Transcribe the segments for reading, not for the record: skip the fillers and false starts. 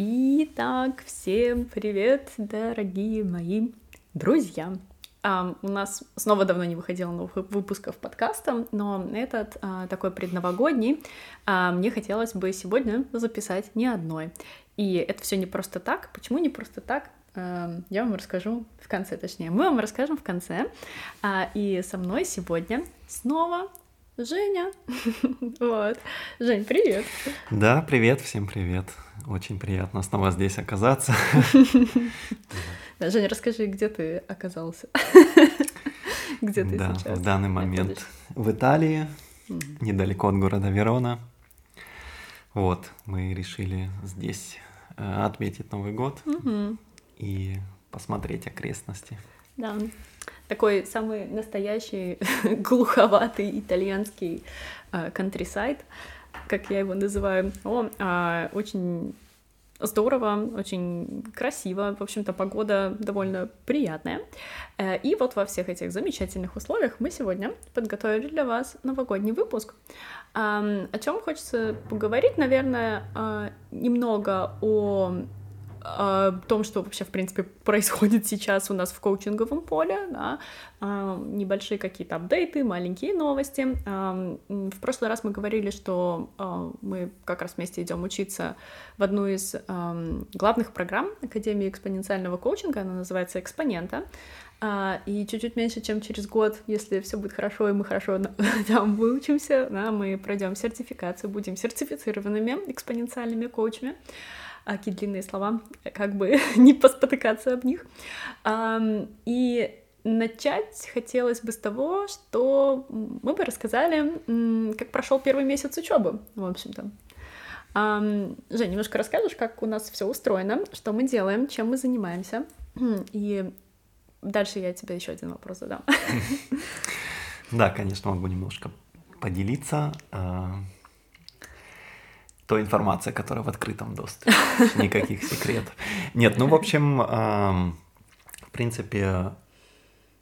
Итак, всем привет, дорогие мои друзья! У нас снова давно не выходило новых выпусков подкаста, но этот такой предновогодний мне хотелось бы сегодня записать не одной. И это все не просто так. Почему не просто так? Я вам расскажу в конце, точнее, мы вам расскажем в конце. И со мной сегодня снова Женя. Вот. Жень, привет! Да, привет, всем привет! Очень приятно снова здесь оказаться. Да, Женя, расскажи, где ты оказался? Где ты сейчас? Да, в данный момент в Италии, недалеко от города Верона. Вот, мы решили здесь отметить Новый год и посмотреть окрестности. Да, такой самый настоящий глуховатый итальянский countryside, как я его называю. Очень здорово, очень красиво. В общем-то, погода довольно приятная. И вот во всех этих замечательных условиях мы сегодня подготовили для вас новогодний выпуск. О чем хочется поговорить, наверное, немного о том, что вообще, в принципе, происходит сейчас у нас в коучинговом поле, да, небольшие какие-то апдейты, маленькие новости. В прошлый раз мы говорили, что мы как раз вместе идем учиться в одну из главных программ Академии экспоненциального коучинга, она называется «Экспонента». И чуть-чуть меньше, чем через год, если все будет хорошо, и мы хорошо там выучимся, да, мы пройдем сертификацию, будем сертифицированными экспоненциальными коучами. Какие длинные слова, как бы не поспотыкаться об них. И начать хотелось бы с того, что мы бы рассказали, как прошел первый месяц учебы, в общем-то. Жень, немножко расскажешь, как у нас все устроено, что мы делаем, чем мы занимаемся. И дальше я тебе еще один вопрос задам. Да, конечно, могу немножко поделиться той информацией, которая в открытом доступе. Никаких секретов. Нет, ну, в общем, в принципе,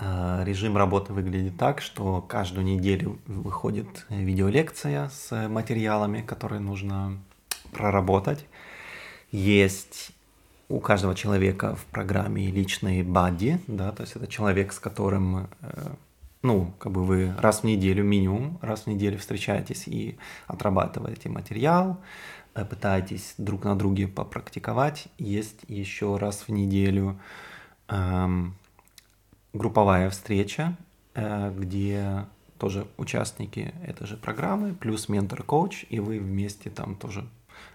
режим работы выглядит так, что каждую неделю выходит видеолекция с материалами, которые нужно проработать. Есть у каждого человека в программе личный бадди, да, то есть это человек, с которым... Ну, как бы вы раз в неделю, минимум раз в неделю встречаетесь и отрабатываете материал, пытаетесь друг на друге попрактиковать. Есть еще раз в неделю групповая встреча, где тоже участники этой же программы, плюс ментор-коуч, и вы вместе там тоже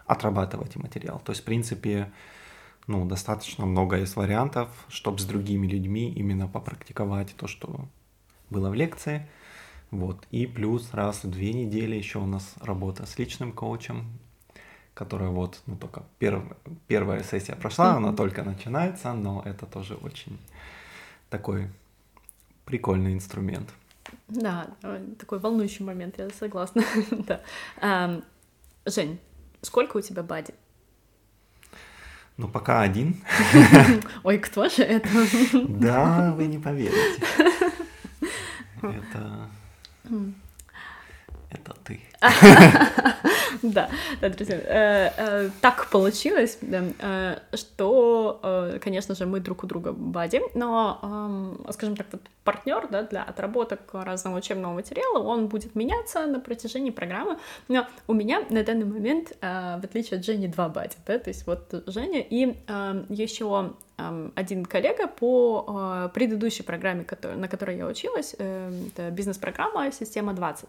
отрабатываете материал. То есть, в принципе, ну, достаточно много есть вариантов, чтобы с другими людьми именно попрактиковать то, что... было в лекции, вот, и плюс раз в 2 недели еще у нас работа с личным коучем, которая вот, ну, только первая сессия прошла, она только начинается, но это тоже очень такой прикольный инструмент. Да, такой волнующий момент, я согласна, да. Жень, сколько у тебя бадди? Ну, пока 1. Ой, кто же это? Да, вы не поверите. Это ты. Да, друзья, так получилось, что, конечно же, мы друг у друга бадди, но, скажем так, партнер для отработок разного учебного материала, он будет меняться на протяжении программы, но у меня на данный момент, в отличие от Жени, 2 бадди, да, то есть вот Женя и еще один коллега по предыдущей программе, на которой я училась, это бизнес-программа «Система-20».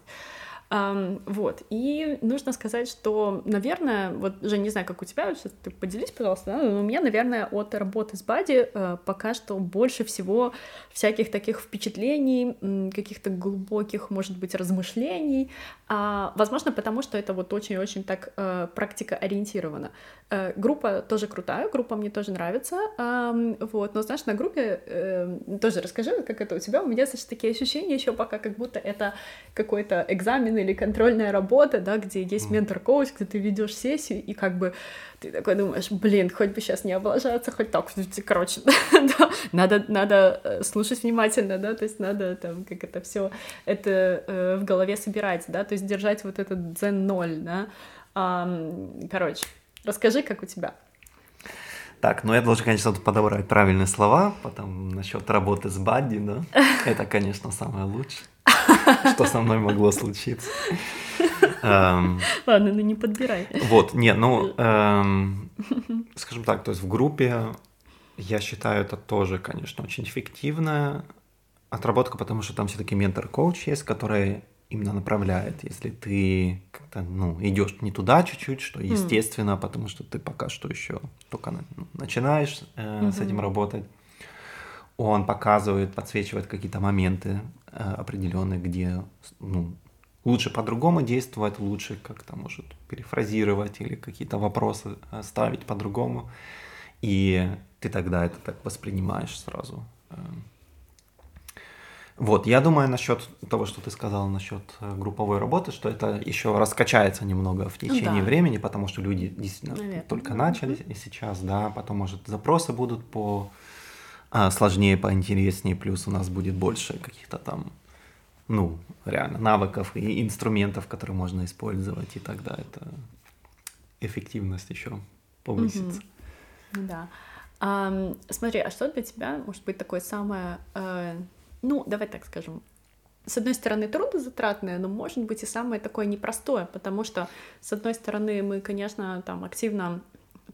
Вот, и нужно сказать, что, наверное, вот, Жень, не знаю, как у тебя, сейчас ты поделись, пожалуйста, да? Но у меня, наверное, от работы с бадди пока что больше всего всяких таких впечатлений, каких-то глубоких, может быть, размышлений, возможно, потому что это вот очень-очень так практикоориентировано. Группа тоже крутая, группа мне тоже нравится, вот, но, знаешь, на группе, тоже расскажи, как это у тебя, у меня, Саша, такие ощущения еще пока, как будто это какой-то экзамен или контрольная работа, да, где есть ментор-коуч, где ты ведешь сессию, и как бы ты такой думаешь, блин, хоть бы сейчас не облажаться, хоть так, короче, да, надо слушать внимательно, да, то есть надо там, как это все это в голове собирать, да, то есть держать вот этот дзен-0, да, короче, расскажи, как у тебя. Так, ну я должен, конечно, подобрать правильные слова, потом насчет работы с Бадди, да? Это, конечно, самое лучшее, что со мной могло случиться. Ладно, ну не подбирай. Вот, не, ну, скажем так, то есть в группе, я считаю, это тоже, конечно, очень эффективная отработка, потому что там все-таки ментор-коуч есть, который именно направляет, если ты как-то, ну, идешь не туда чуть-чуть, что естественно, потому что ты пока что еще только начинаешь с этим работать. Он показывает, подсвечивает какие-то моменты определенные, где, ну, лучше по-другому действовать, лучше как-то, может, перефразировать или какие-то вопросы ставить по-другому. И ты тогда это так воспринимаешь сразу. Вот, я думаю насчет того, что ты сказала насчет групповой работы, что это еще раскачается немного в течение времени, потому что люди действительно только начали и сейчас, да, потом, может, запросы будут сложнее, поинтереснее, плюс у нас будет больше каких-то там, ну, реально, навыков и инструментов, которые можно использовать, и тогда это эффективность еще повысится. Да. Смотри, а что для тебя может быть такое самое... Ну, давай так скажем, с одной стороны, трудозатратное, но, может быть, и самое такое непростое, потому что, с одной стороны, мы, конечно, там активно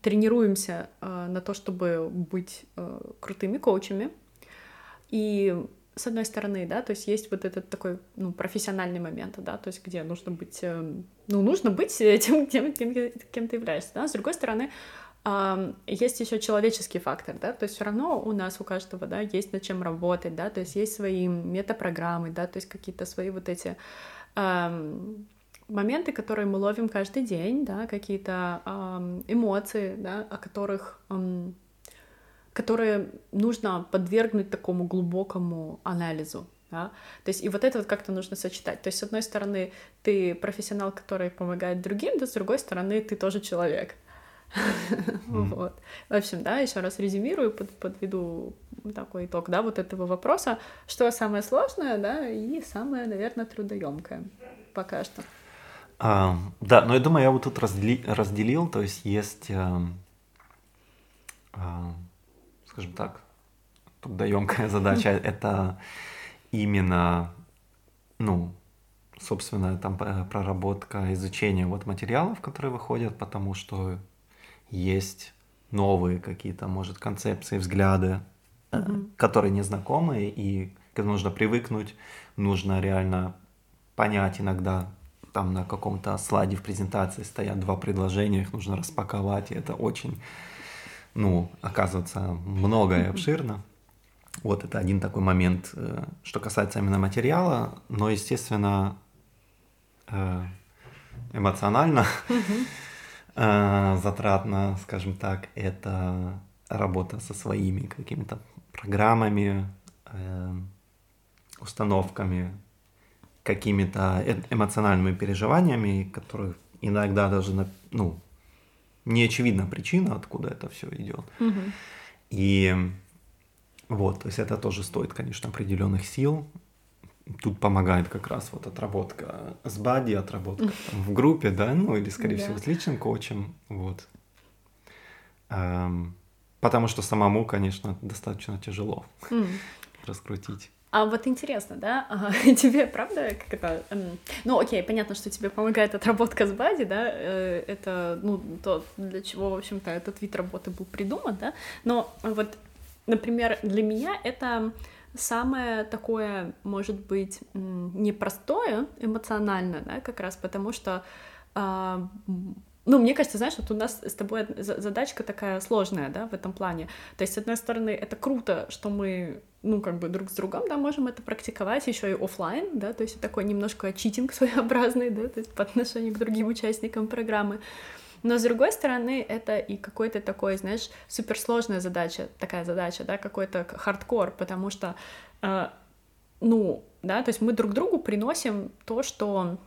тренируемся на то, чтобы быть крутыми коучами, и, с одной стороны, да, то есть есть вот этот такой, ну, профессиональный момент, да, то есть где нужно быть, ну, нужно быть тем, кем ты являешься, да, с другой стороны, есть еще человеческий фактор, да, то есть все равно у нас у каждого, да, есть над чем работать, да, то есть есть свои метапрограммы, да, то есть какие-то свои вот эти моменты, которые мы ловим каждый день, да, какие-то эмоции, да, о которых, которые нужно подвергнуть такому глубокому анализу. Да? То есть и вот это вот как-то нужно сочетать. То есть с одной стороны ты профессионал, который помогает другим, да, с другой стороны ты тоже человек. Вот. В общем, да, еще раз резюмирую, подведу такой итог, да, вот этого вопроса, что самое сложное, да, и самое, наверное, трудоемкое пока что. Да, но я думаю, я вот тут разделил, то есть, скажем так, трудоемкая задача, это именно, ну, собственно, там проработка, изучение вот материалов, которые выходят, потому что есть новые какие-то, может, концепции, взгляды, которые незнакомы, и нужно привыкнуть, нужно реально понять иногда, там на каком-то слайде в презентации стоят два предложения, их нужно распаковать, и это очень, ну, оказывается, много и обширно. Вот это один такой момент, что касается именно материала, но, естественно, эмоционально... затратно, скажем так, это работа со своими какими-то программами, установками, какими-то эмоциональными переживаниями, которых иногда даже, ну, не очевидна причина, откуда это все идет. И вот, то есть это тоже стоит, конечно, определенных сил. Тут помогает как раз вот отработка с бадди, отработка там, в группе, да, ну или, скорее всего, с личным коучем, вот. Потому что самому, конечно, достаточно тяжело раскрутить. А вот интересно, да, тебе, правда, как это... Ну, окей, понятно, что тебе помогает отработка с бадди, да, это, ну, то, для чего, в общем-то, этот вид работы был придуман, да, но вот, например, для меня это... Самое такое, может быть, непростое эмоционально, да, как раз потому что, ну, мне кажется, знаешь, вот у нас с тобой задачка такая сложная, да, в этом плане. То есть, с одной стороны, это круто, что мы, ну, как бы друг с другом, да, можем это практиковать еще и офлайн, да, то есть такой немножко читинг своеобразный, да, то есть по отношению к другим участникам программы. Но, с другой стороны, это и какой-то такой, знаешь, суперсложная задача, такая задача, да, какой-то хардкор, потому что, ну, да, то есть мы друг другу приносим то, что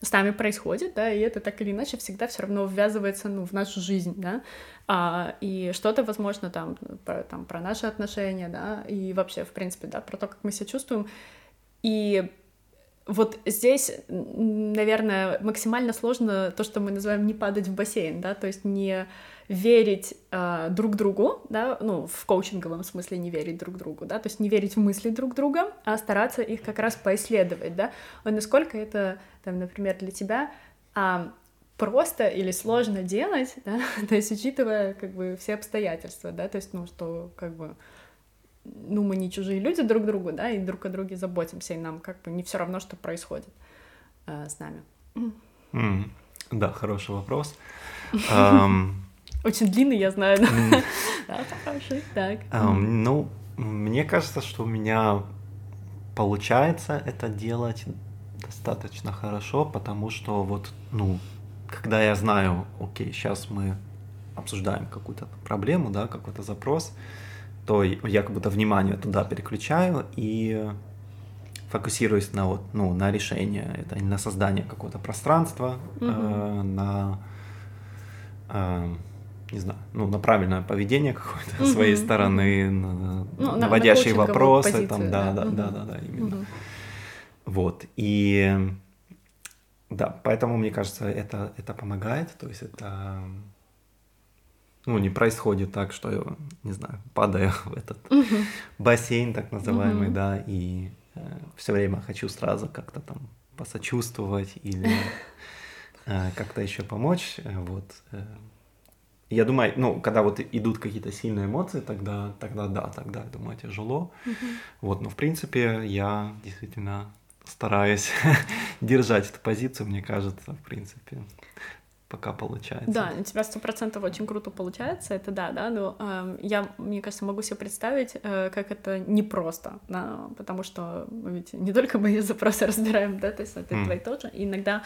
с нами происходит, да, и это так или иначе всегда все равно ввязывается, ну, в нашу жизнь, да, и что-то, возможно, там, про наши отношения, да, и вообще, в принципе, да, про то, как мы себя чувствуем, и Вот здесь, наверное, максимально сложно то, что мы называем не падать в бассейн, да, то есть не верить друг другу, да, ну, в коучинговом смысле не верить друг другу, да, то есть не верить в мысли друг друга, а стараться их как раз поисследовать, да, насколько это, там, например, для тебя просто или сложно делать, да, то есть учитывая, как бы, все обстоятельства, да, то есть, ну, что, как бы, ну, мы не чужие люди друг другу, да, и друг о друге заботимся, и нам как бы не все равно, что происходит с нами. Да, хороший вопрос. Очень длинный, я знаю. Да, хороший, так. Ну, мне кажется, что у меня получается это делать достаточно хорошо, потому что вот, ну, когда я знаю, окей, сейчас мы обсуждаем какую-то проблему, да, какой-то запрос, то я как будто внимание туда переключаю и фокусируюсь на, вот, ну, на решение, это на создание какого-то пространства, на, не знаю, ну, на правильное поведение какое-то своей стороны, на наводящие вопросы, позицию, там, да, именно. Вот, и да, поэтому, мне кажется, это помогает, то есть это... Ну, не происходит так, что я, не знаю, падаю в этот бассейн, так называемый, да, и все время хочу сразу как-то там посочувствовать или как-то еще помочь, вот. Я думаю, ну, когда вот идут какие-то сильные эмоции, тогда, я думаю, тяжело, вот, но, в принципе, я действительно стараюсь держать эту позицию, мне кажется, в принципе... пока получается. Да, у тебя 100% очень круто получается, это да, но я, мне кажется, могу себе представить, как это непросто, да, потому что ведь не только мы запросы разбираем, да, то есть это твои тоже, и иногда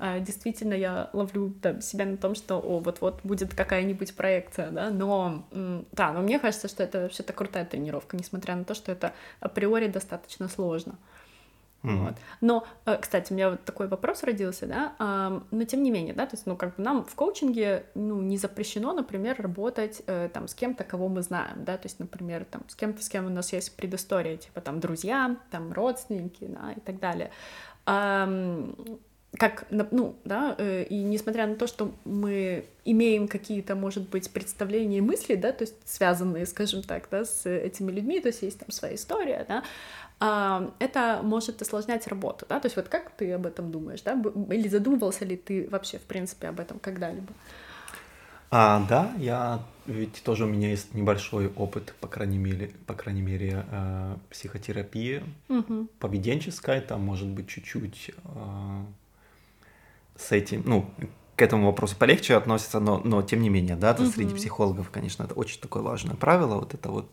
действительно я ловлю себя на том, что, вот-вот будет какая-нибудь проекция, да, но мне кажется, что это вообще-то крутая тренировка, несмотря на то, что это априори достаточно сложно. Вот. Но, кстати, у меня вот такой вопрос родился, да, но тем не менее, да, то есть, ну, как бы нам в коучинге, ну, не запрещено, например, работать там с кем-то, кого мы знаем, да, то есть, например, там с кем-то, с кем у нас есть предыстория, типа там друзья, там родственники, да, и так далее. Как, ну, да, и несмотря на то, что мы имеем какие-то, может быть, представления и мысли, да, то есть связанные, скажем так, да, с этими людьми, то есть есть там своя история, да, это может осложнять работу, да, то есть вот как ты об этом думаешь, да, или задумывался ли ты вообще, в принципе, об этом когда-либо? Да, я, ведь тоже у меня есть небольшой опыт, по крайней мере психотерапии, поведенческой, там, может быть, чуть-чуть... с этим, ну, к этому вопросу полегче относится, но тем не менее, да, среди психологов, конечно, это очень такое важное правило, вот это вот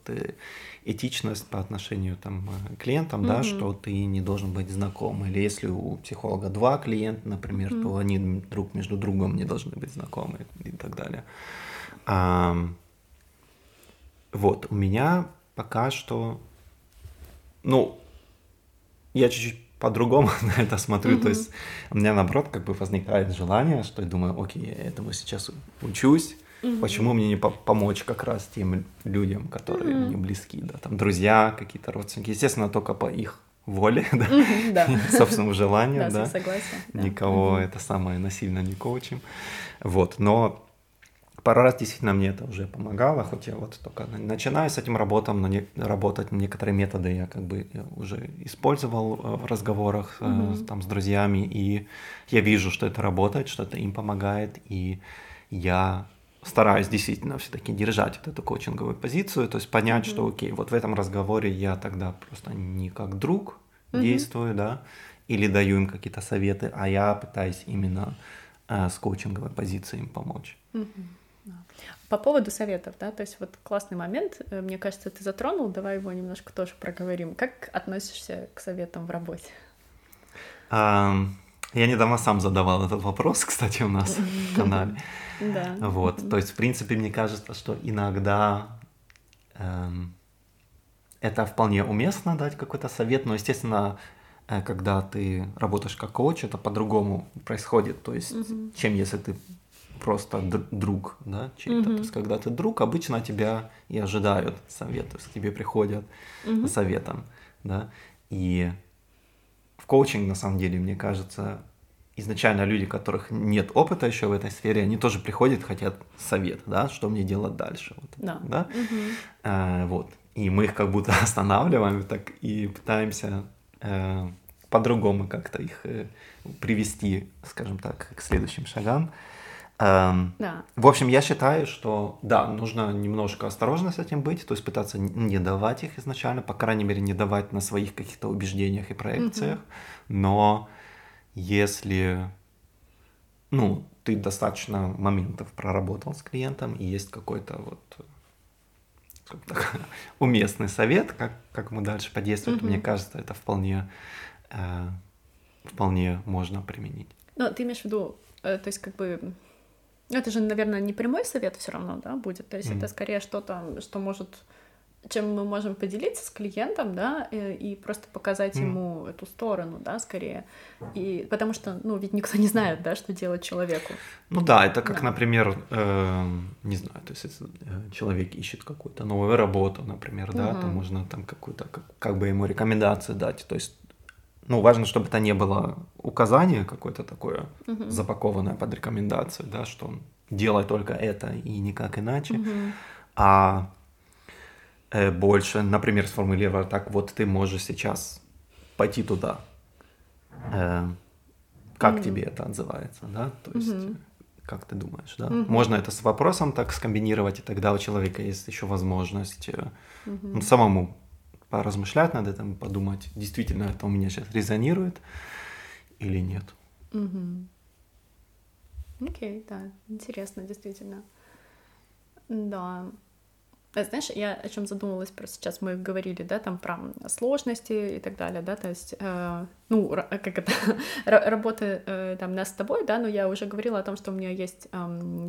этичность по отношению там к клиентам, да, что ты не должен быть знаком, или если у психолога два клиента, например, то они друг между другом не должны быть знакомы и так далее. Вот, у меня пока что, ну, я чуть-чуть по-другому на это смотрю, то есть у меня, наоборот, как бы возникает желание, что я думаю, окей, я этому сейчас учусь, почему мне не помочь как раз тем людям, которые мне близки, да, там, друзья, какие-то родственники, естественно, только по их воле, да, собственному желанию, да, никого это самое насильно не коучим, вот, но... Пару раз действительно мне это уже помогало, хоть я вот только начинаю с этим работать, некоторые методы я как бы уже использовал в разговорах там, с друзьями, и я вижу, что это работает, что это им помогает, и я стараюсь действительно все-таки держать вот эту коучинговую позицию, то есть понять, что окей, вот в этом разговоре я тогда просто не как друг действую, да, или даю им какие-то советы, а я пытаюсь именно с коучинговой позицией им помочь. По поводу советов, да, то есть вот классный момент, мне кажется, ты затронул, давай его немножко тоже проговорим. Как относишься к советам в работе? Я недавно сам задавал этот вопрос, кстати, у нас в канале. Да. Вот, то есть, в принципе, мне кажется, что иногда это вполне уместно дать какой-то совет, но, естественно, когда ты работаешь как коуч, это по-другому происходит, то есть, чем если ты просто друг, да, чей-то. То есть, когда ты друг, обычно тебя и ожидают совет, то есть к тебе приходят советом, да, и в коучинг, на самом деле, мне кажется, изначально люди, у которых нет опыта еще в этой сфере, они тоже приходят, хотят совет, да, что мне делать дальше. Вот, да. Да? Угу. Вот. И мы их как будто останавливаем так, и пытаемся по-другому как-то их привести, скажем так, к следующим шагам. Да. В общем, я считаю, что да, нужно немножко осторожно с этим быть, то есть пытаться не давать их изначально, по крайней мере, не давать на своих каких-то убеждениях и проекциях, но если ты достаточно моментов проработал с клиентом и есть какой-то вот уместный совет, как ему дальше подействовать, мне кажется, это вполне можно применить. Но ты имеешь в виду, то есть как бы... Это же, наверное, не прямой совет все равно, да, будет. То есть это скорее что-то, что может, чем мы можем поделиться с клиентом, да, и просто показать ему эту сторону, да, скорее. И потому что, ведь никто не знает, да, что делать человеку. Да, это как, например, не знаю, то есть человек ищет какую-то новую работу, например, да, то можно там какую-то, как бы ему рекомендацию дать, то есть. Важно, чтобы это не было указание какое-то такое, запакованное под рекомендацию, да, что делай только это и никак иначе, а больше, например, сформулировать так, вот ты можешь сейчас пойти туда, как тебе это отзывается, да, то есть... Как ты думаешь, да? Можно это с вопросом так скомбинировать, и тогда у человека есть еще возможность самому поразмышлять над этим, подумать, действительно это у меня сейчас резонирует или нет. Окей, да, интересно, действительно. Да. Знаешь, я о чем задумалась просто сейчас, мы говорили, да, там про сложности и так далее, да, то есть, как это, работа там нас с тобой, да, но я уже говорила о том, что у меня есть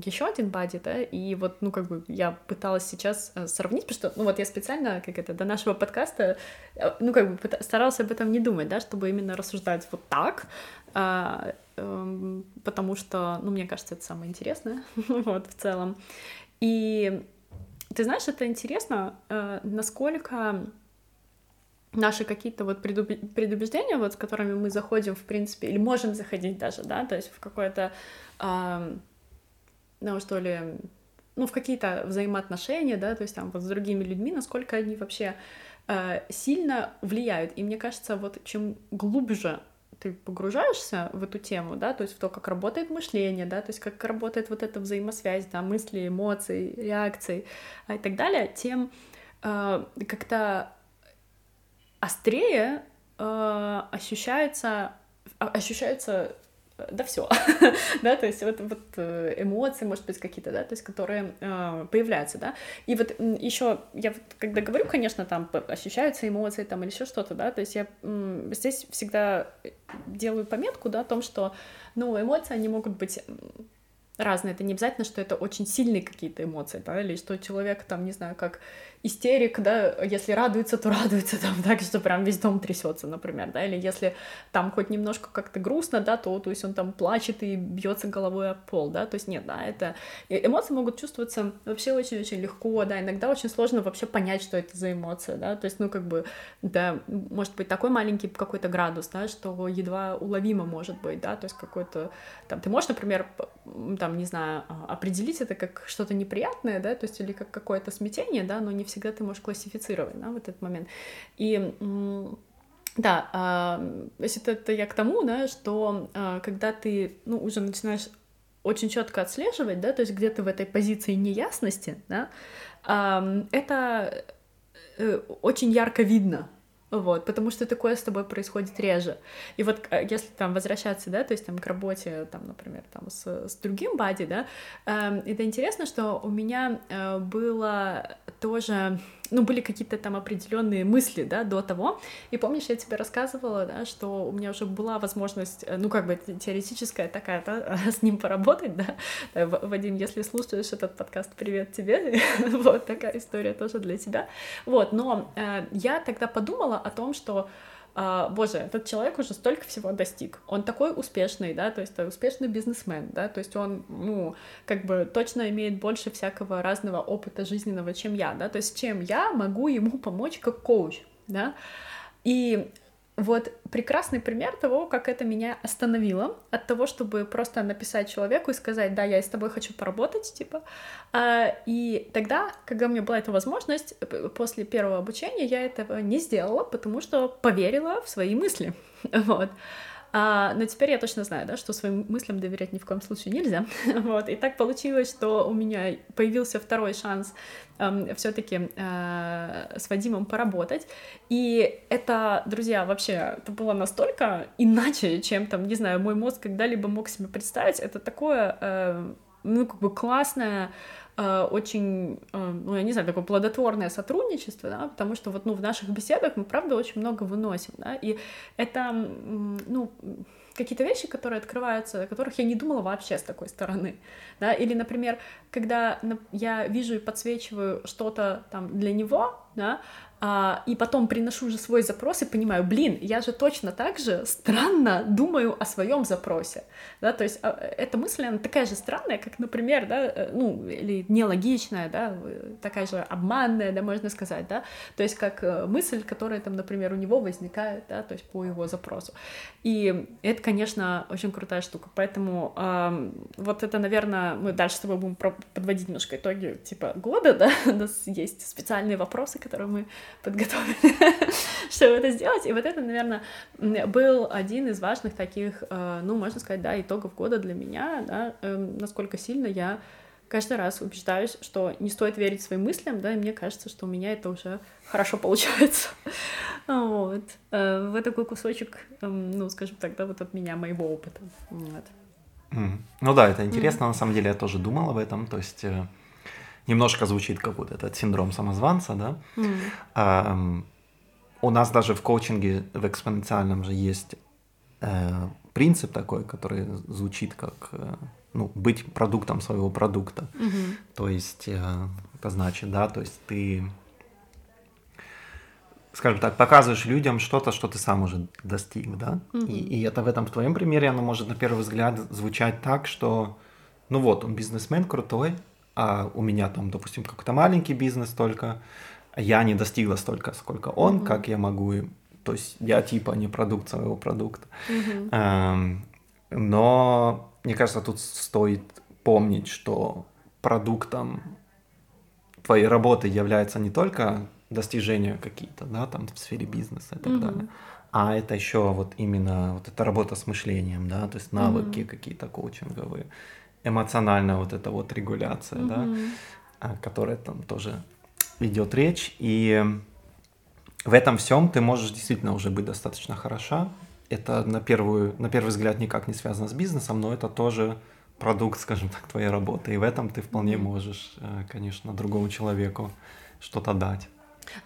еще один бадди, да, и вот, как бы я пыталась сейчас сравнить, потому что, я специально, до нашего подкаста, старалась об этом не думать, да, чтобы именно рассуждать вот так, потому что, мне кажется, это самое интересное, в целом, и... Ты знаешь, это интересно, насколько наши какие-то вот предубеждения, вот с которыми мы заходим, в принципе, или можем заходить даже, да, то есть в какое-то, в какие-то взаимоотношения, да, то есть там вот с другими людьми, насколько они вообще сильно влияют. И мне кажется, вот чем глубже ты погружаешься в эту тему, да, то есть в то, как работает мышление, да, то есть как работает вот эта взаимосвязь, да, мысли, эмоций, реакций и так далее, тем как-то острее ощущается да, все, да, то есть вот эмоции, может быть, какие-то, да, то есть которые появляются, да, и вот еще я вот, когда говорю, конечно, там ощущаются эмоции, там, или еще что-то, да, то есть я здесь всегда делаю пометку, да, о том, что, эмоции, они могут быть разные, это не обязательно, что это очень сильные какие-то эмоции, да, или что человек, там, не знаю, как истерик, да, если радуется, то радуется, там, так, что прям весь дом трясется, например, да, или если там хоть немножко как-то грустно, да, то есть он там плачет и бьется головой об пол, да, то есть нет, да, это... Эмоции могут чувствоваться вообще очень-очень легко, да, иногда очень сложно вообще понять, что это за эмоция, да, то есть, да, может быть, такой маленький какой-то градус, да, что едва уловимо может быть, да, то есть какой-то, там, ты можешь, например, не знаю, определить это как что-то неприятное, да, то есть или как какое-то смятение, да, но не всегда ты можешь классифицировать, да, в этот момент. И да, это я к тому, да, что когда ты, уже начинаешь очень четко отслеживать, да, то есть где-то в этой позиции неясности, да, это очень ярко видно. Вот, потому что такое с тобой происходит реже. И вот если там возвращаться, да, то есть там к работе, там, например, там с другим бадди, да, это интересно, что у меня было тоже, были какие-то там определенные мысли, да, до того. И помнишь, я тебе рассказывала, да, что у меня уже была возможность, теоретическая такая, да, с ним поработать, да. Вадим, если слушаешь этот подкаст, привет тебе. Вот такая история тоже для тебя. Вот, но я тогда подумала о том, что боже, этот человек уже столько всего достиг, он такой успешный, да, то есть успешный бизнесмен, да, то есть он, точно имеет больше всякого разного опыта жизненного, чем я, да, то есть чем я могу ему помочь как коуч, да, и Вот прекрасный пример того, как это меня остановило от того, чтобы просто написать человеку и сказать: да, я с тобой хочу поработать, типа. И тогда, когда у меня была эта возможность, после первого обучения я этого не сделала, потому что поверила в свои мысли, вот. Но теперь я точно знаю, да, что своим мыслям доверять ни в коем случае нельзя. Вот. И так получилось, что у меня появился второй шанс все-таки с Вадимом поработать. И это, друзья, вообще, это было настолько иначе, чем, там, не знаю, мой мозг когда-либо мог себе представить. Это такое, ну, как бы классное, очень, ну, я не знаю, такое плодотворное сотрудничество, да, потому что вот, ну, в наших беседах мы, правда, очень много выносим, да, и это, ну, какие-то вещи, которые открываются, о которых я не думала вообще с такой стороны, да, или, например, когда я вижу и подсвечиваю что-то там для него, да, и потом приношу уже свой запрос и понимаю, блин, я же точно так же странно думаю о своем запросе, да, то есть эта мысль, она такая же странная, как, например, да, ну, или нелогичная, да, такая же обманная, да, можно сказать, да, то есть как мысль, которая там, например, у него возникает, да, то есть по его запросу, и это, конечно, очень крутая штука, поэтому вот это, наверное, мы дальше с тобой будем подводить немножко итоги, типа, года, да, у нас есть специальные вопросы, которые мы подготовили, чтобы это сделать. И вот это, наверное, был один из важных таких, ну, можно сказать, да, итогов года для меня, да, насколько сильно я каждый раз убеждаюсь, что не стоит верить своим мыслям, да, и мне кажется, что у меня это уже хорошо получается. Вот. Вот такой кусочек, ну, скажем так, да, вот от меня, моего опыта. Вот. Ну да, это интересно, на самом деле я тоже думала об этом, то есть... Немножко звучит как будто этот синдром самозванца, да. У нас даже в коучинге, в экспоненциальном же есть принцип такой, который звучит как, ну, быть продуктом своего продукта. То есть, это значит, да, то есть ты, скажем так, показываешь людям что-то, что ты сам уже достиг, да. И это в этом в твоем примере, оно может на первый взгляд звучать так, что, ну вот, он бизнесмен крутой, а у меня там, допустим, какой-то маленький бизнес только, я не достигла столько, сколько он, как я могу, то есть я типа не продукт своего продукта. Но, мне кажется, тут стоит помнить, что продуктом твоей работы является не только достижения какие-то, да, там в сфере бизнеса и так далее, а это еще вот именно вот эта работа с мышлением, да, то есть навыки какие-то коучинговые, эмоциональная вот эта вот регуляция, да, о которой там тоже идет речь. И в этом всем ты можешь действительно уже быть достаточно хороша. Это на первый взгляд никак не связано с бизнесом, но это тоже продукт, скажем так, твоей работы. И в этом ты вполне можешь, конечно, другому человеку что-то дать.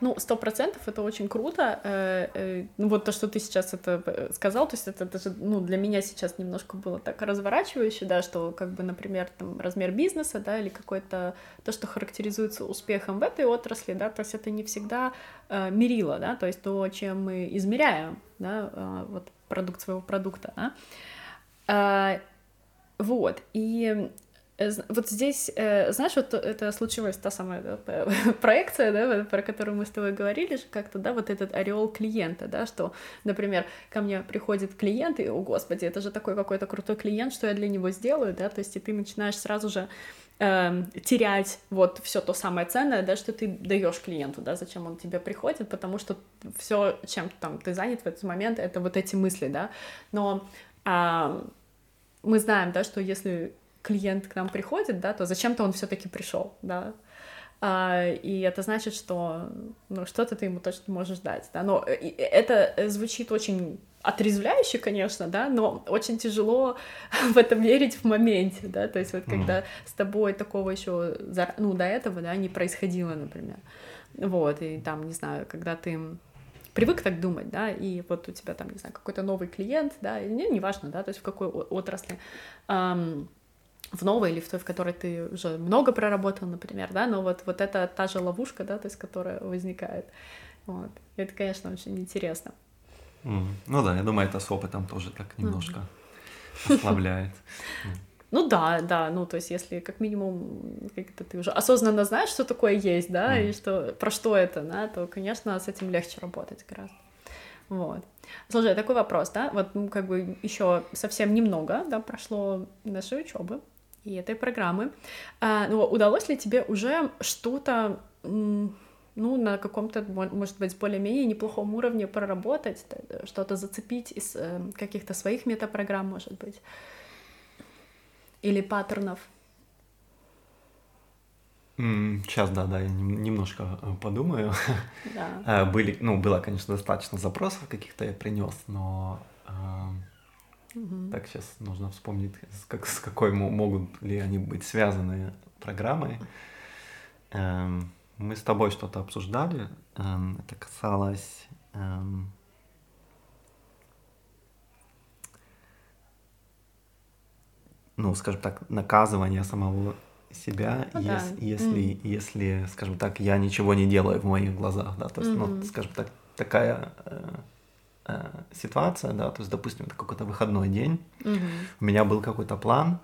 Ну, 100% это очень круто. Ну, вот то, что ты сейчас это сказал, то есть это даже, ну, для меня сейчас немножко было так разворачивающе, да, что, как бы, например, там, размер бизнеса, да, или какое-то то, что характеризуется успехом в этой отрасли, да, то есть это не всегда мерило, да, то есть то, чем мы измеряем, да, вот продукт своего продукта, да. Вот, и... Вот здесь, знаешь, вот это случилась та самая, да, проекция, да, про которую мы с тобой говорили, как-то, да, вот этот ореол клиента, да, что, например, ко мне приходит клиент, и, о господи, это же такой какой-то крутой клиент, что я для него сделаю, да, то есть и ты начинаешь сразу же терять вот все то самое ценное, да, что ты даешь клиенту, да, зачем он тебе приходит, потому что все, чем там ты занят в этот момент, это вот эти мысли, да, но мы знаем, да, что если клиент к нам приходит, да, то зачем-то он все-таки пришел, да, и это значит, что, ну, что-то ты ему точно можешь дать, да, но это звучит очень отрезвляюще, конечно, да, но очень тяжело в это верить в моменте, да, то есть вот когда с тобой такого еще, ну, до этого, да, не происходило, например, вот, и там, не знаю, когда ты привык так думать, да, и вот у тебя там, не знаю, какой-то новый клиент, да, и неважно, да, то есть в какой отрасли, в новой или в той, в которой ты уже много проработал, например, да, но вот это та же ловушка, да, то есть которая возникает, вот, это, конечно, очень интересно. Ну да, я думаю, это с опытом тоже так немножко ослабляет. Ну да, ну то есть если как минимум как-то ты уже осознанно знаешь, что такое есть, да, и что, про что это, да, то, конечно, с этим легче работать гораздо. Вот. Слушай, такой вопрос, да? Вот, ну, как бы еще совсем немного, да, прошло нашей учебы и этой программы. Ну, удалось ли тебе уже что-то, ну, на каком-то, может быть, более-менее неплохом уровне проработать, что-то зацепить из каких-то своих метапрограмм, может быть, или паттернов? Сейчас, да, я немножко подумаю. Да. Было, конечно, достаточно запросов каких-то я принес, но так сейчас нужно вспомнить, с какой могут ли они быть связаны программой. Мы с тобой что-то обсуждали. Это касалось скажем так, наказывания самого себя, если, скажем так, я ничего не делаю в моих глазах, да, то есть, скажем так, такая ситуация, да, то есть, допустим, это какой-то выходной день, у меня был какой-то план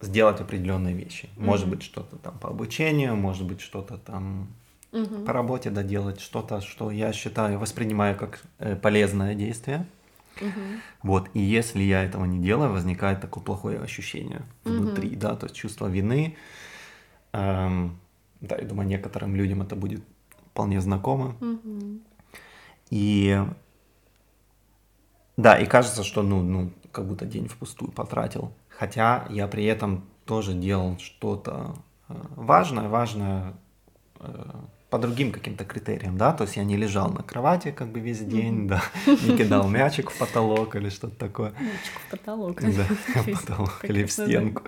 сделать определенные вещи, может быть, что-то там по обучению, может быть, что-то там по работе доделать, что-то, что я считаю, воспринимаю как полезное действие. Вот, и если я этого не делаю, возникает такое плохое ощущение внутри, да, то есть чувство вины. Да, я думаю, некоторым людям это будет вполне знакомо. И да, и кажется, что как будто день впустую потратил. Хотя я при этом тоже делал что-то важное по другим каким-то критериям, да, то есть я не лежал на кровати как бы весь день, да, не кидал мячик в потолок или что-то такое. Мячик в потолок. Да, в потолок или в стенку.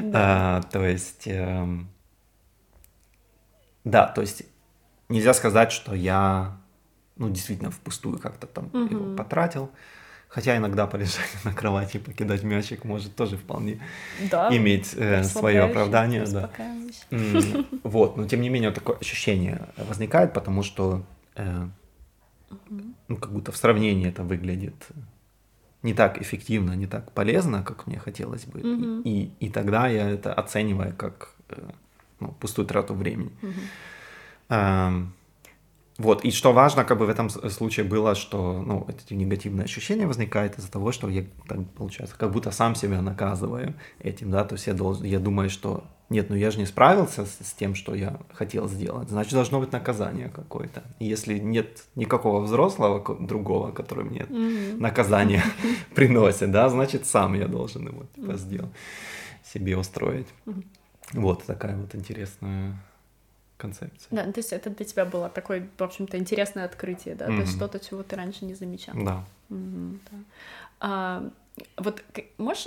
То есть, да, то есть нельзя сказать, что я, действительно впустую как-то там его потратил, хотя иногда полежать на кровати и покидать мячик может тоже вполне иметь свое оправдание. Да. Вот, но тем не менее такое ощущение возникает, потому что как будто в сравнении это выглядит не так эффективно, не так полезно, как мне хотелось бы. И тогда я это оцениваю как пустую трату времени. Вот, и что важно, как бы в этом случае было, что, эти негативные ощущения возникают из-за того, что я, так получается, как будто сам себя наказываю этим, да, то есть я думаю, что нет, я же не справился с тем, что я хотел сделать, значит, должно быть наказание какое-то. И если нет никакого взрослого другого, который мне наказание приносит, да, значит, сам я должен его, сделать, себе устроить. Вот такая вот интересная... концепции. Да, то есть это для тебя было такое, в общем-то, интересное открытие, да, то есть что-то, чего ты раньше не замечал. Да. Да. Вот можешь,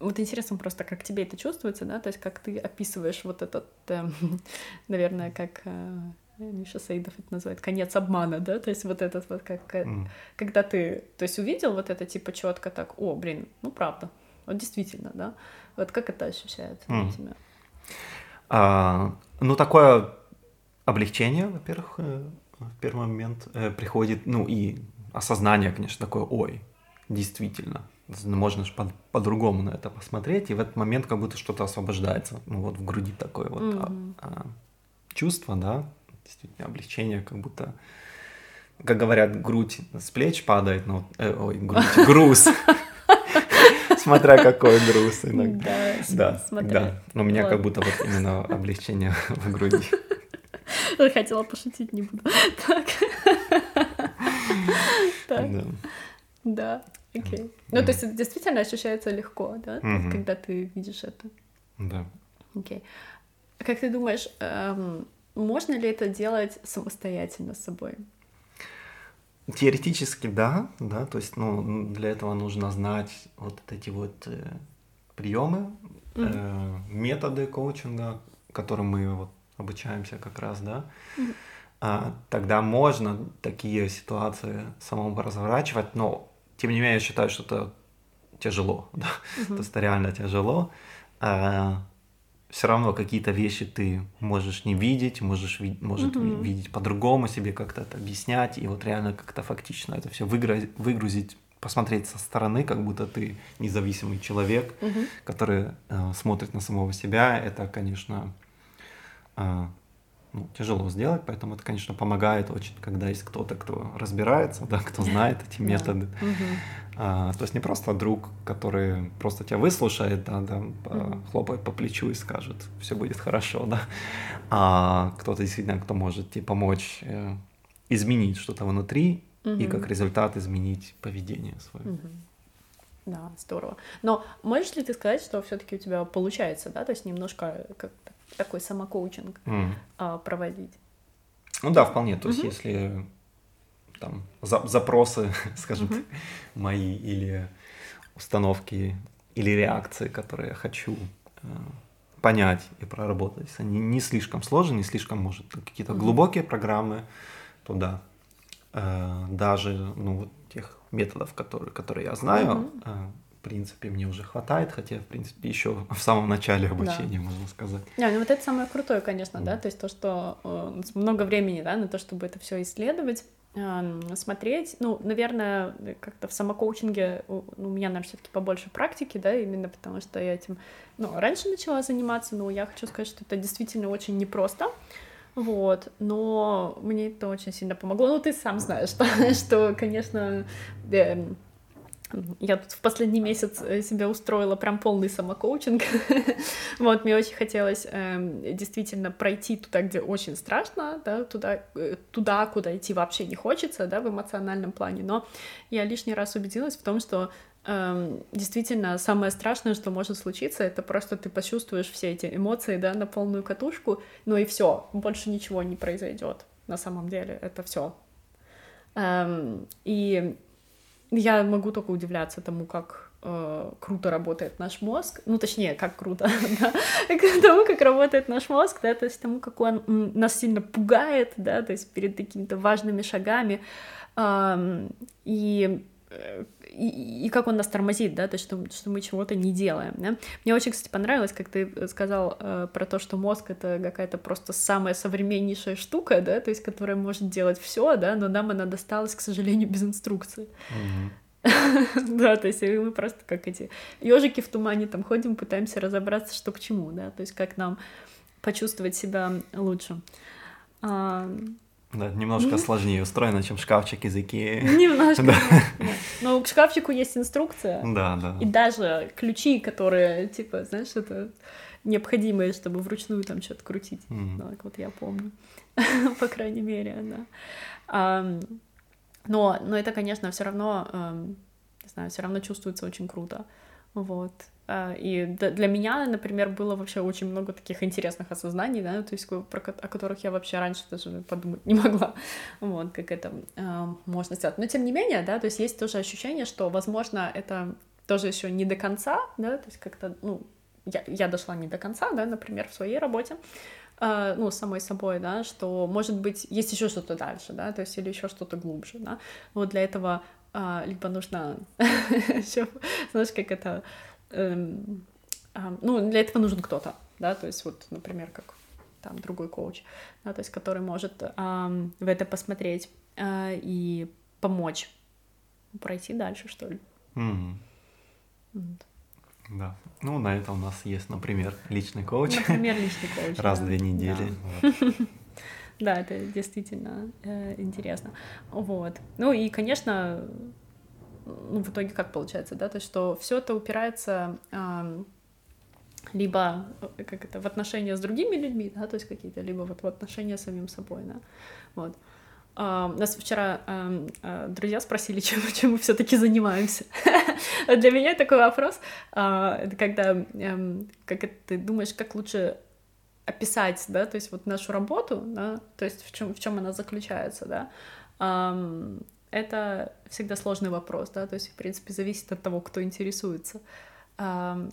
вот интересно просто, как тебе это чувствуется, да, то есть как ты описываешь вот этот, наверное, как Миша Саидов это называет, конец обмана, да, то есть вот этот вот, как, когда ты, то есть увидел вот это типа четко так, правда, вот действительно, да, вот как это ощущается для тебя? Такое облегчение, во-первых, в первый момент приходит, и осознание, конечно, такое, действительно, можно же по-другому на это посмотреть, и в этот момент как будто что-то освобождается, в груди такое вот чувство, да, действительно, облегчение, как будто, как говорят, грудь с плеч падает, груз. Смотря какой груз иногда. Да. Но у меня как будто вот именно облегчение в груди. Я хотела пошутить, не буду. Так. Да, окей. То есть это действительно ощущается легко, да, когда ты видишь это? Да. Окей. Как ты думаешь, можно ли это делать самостоятельно с собой? Теоретически да, то есть, для этого нужно знать вот эти вот приемы, методы коучинга, которым мы вот обучаемся как раз, да. Тогда можно такие ситуации самому разворачивать, но тем не менее я считаю, что это тяжело, да, то есть это реально тяжело. Все равно какие-то вещи ты можешь не видеть, видеть по-другому, себе как-то это объяснять, и вот реально как-то фактично это все выгрузить, посмотреть со стороны, как будто ты независимый человек, который смотрит на самого себя. Это, конечно, тяжело сделать, поэтому это, конечно, помогает очень, когда есть кто-то, кто разбирается, да, кто знает эти методы. То есть не просто друг, который просто тебя выслушает, хлопает по плечу и скажет, все будет хорошо, да, а кто-то действительно, кто может тебе помочь изменить что-то внутри и как результат изменить поведение свое. Да, здорово. Но можешь ли ты сказать, что все-таки у тебя получается, да, то есть немножко как-то такой самокоучинг проводить? Ну да, вполне. То есть если там запросы, скажем так, мои или установки или реакции, которые я хочу понять и проработать, они не слишком сложные, не слишком, может, какие-то глубокие программы, то да. Даже, вот тех методов, которые я знаю, в принципе, мне уже хватает, хотя, в принципе, еще в самом начале обучения, можно сказать. Да, вот это самое крутое, конечно, да, то есть то, что много времени, да, на то, чтобы это все исследовать, смотреть, наверное, как-то в самокоучинге у меня, наверное, все-таки побольше практики, да, именно потому что я этим, раньше начала заниматься, но я хочу сказать, что это действительно очень непросто. Но мне это очень сильно помогло. Ты сам знаешь, что конечно, я тут в последний месяц себя устроила прям полный самокоучинг. Мне очень хотелось действительно пройти туда, где очень страшно, да, туда, куда идти вообще не хочется, да, в эмоциональном плане. Но я лишний раз убедилась в том, что действительно самое страшное, что может случиться, это просто ты почувствуешь все эти эмоции, да, на полную катушку, и все, больше ничего не произойдет. На самом деле это все. И я могу только удивляться тому, как круто работает наш мозг, как круто, тому, как работает наш мозг, да, то есть тому, как он нас сильно пугает, да, то есть перед какими-то важными шагами, и как он нас тормозит, да, то есть что мы чего-то не делаем, да. Мне очень, кстати, понравилось, как ты сказал про то, что мозг — это какая-то просто самая современнейшая штука, да, то есть которая может делать все, да, но нам она досталась, к сожалению, без инструкции. Да, то есть мы просто как эти ёжики в тумане там ходим, пытаемся разобраться, что к чему, да, то есть как нам почувствовать себя лучше. Да, немножко сложнее устроено, чем шкафчик из Икеи. Немножко. Но к шкафчику есть инструкция. Да. И даже ключи, которые, это необходимые, чтобы вручную там что-то крутить. Так вот я помню. По крайней мере, да. Но это, конечно, все равно, не знаю, все равно чувствуется очень круто. Вот. И для меня, например, было вообще очень много таких интересных осознаний, да, то есть о которых я вообще раньше даже подумать не могла, как это можно сделать. Но тем не менее, да, то есть есть тоже ощущение, что, возможно, это тоже еще не до конца, да, то есть как-то, я дошла не до конца, да, например, в своей работе, самой собой, да, что, может быть, есть еще что-то дальше, да, то есть или еще что-то глубже, да, для этого либо нужно еще, знаешь, как это... для этого нужен кто-то, да, то есть например, как там другой коуч, да, то есть который может в это посмотреть и помочь пройти дальше, что ли. Да, на это у нас есть, например, личный коуч. Раз в 2 недели. Да. Вот. Да, это действительно интересно. И, конечно, в итоге как получается, да, то есть что все это упирается либо в отношения с другими людьми, да, то есть какие-то, либо в отношения с самим собой, да, вот. Нас вчера друзья спросили, чем мы все-таки занимаемся. Для меня такой вопрос, это когда, ты думаешь, как лучше описать, да, то есть нашу работу, да, то есть в чем она заключается, да. Это всегда сложный вопрос, да, то есть, в принципе, зависит от того, кто интересуется, я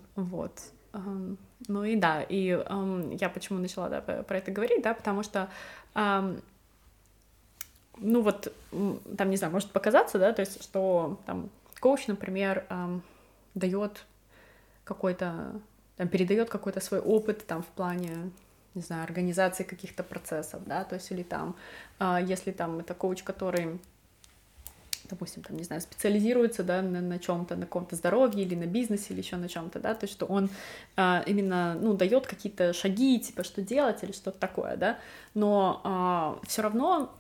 почему начала, да, про это говорить, да, потому что, там, не знаю, может показаться, да, то есть, что, там, коуч, например, передает какой-то свой опыт, там, в плане... не знаю, организации каких-то процессов, да, то есть или там, если там это коуч, который допустим, там, не знаю, специализируется, да, на чем-то, на каком-то здоровье или на бизнесе, или еще на чем-то, да, то есть, что он именно, ну, дает какие-то шаги, типа, что делать или что-то такое, да, но все равно,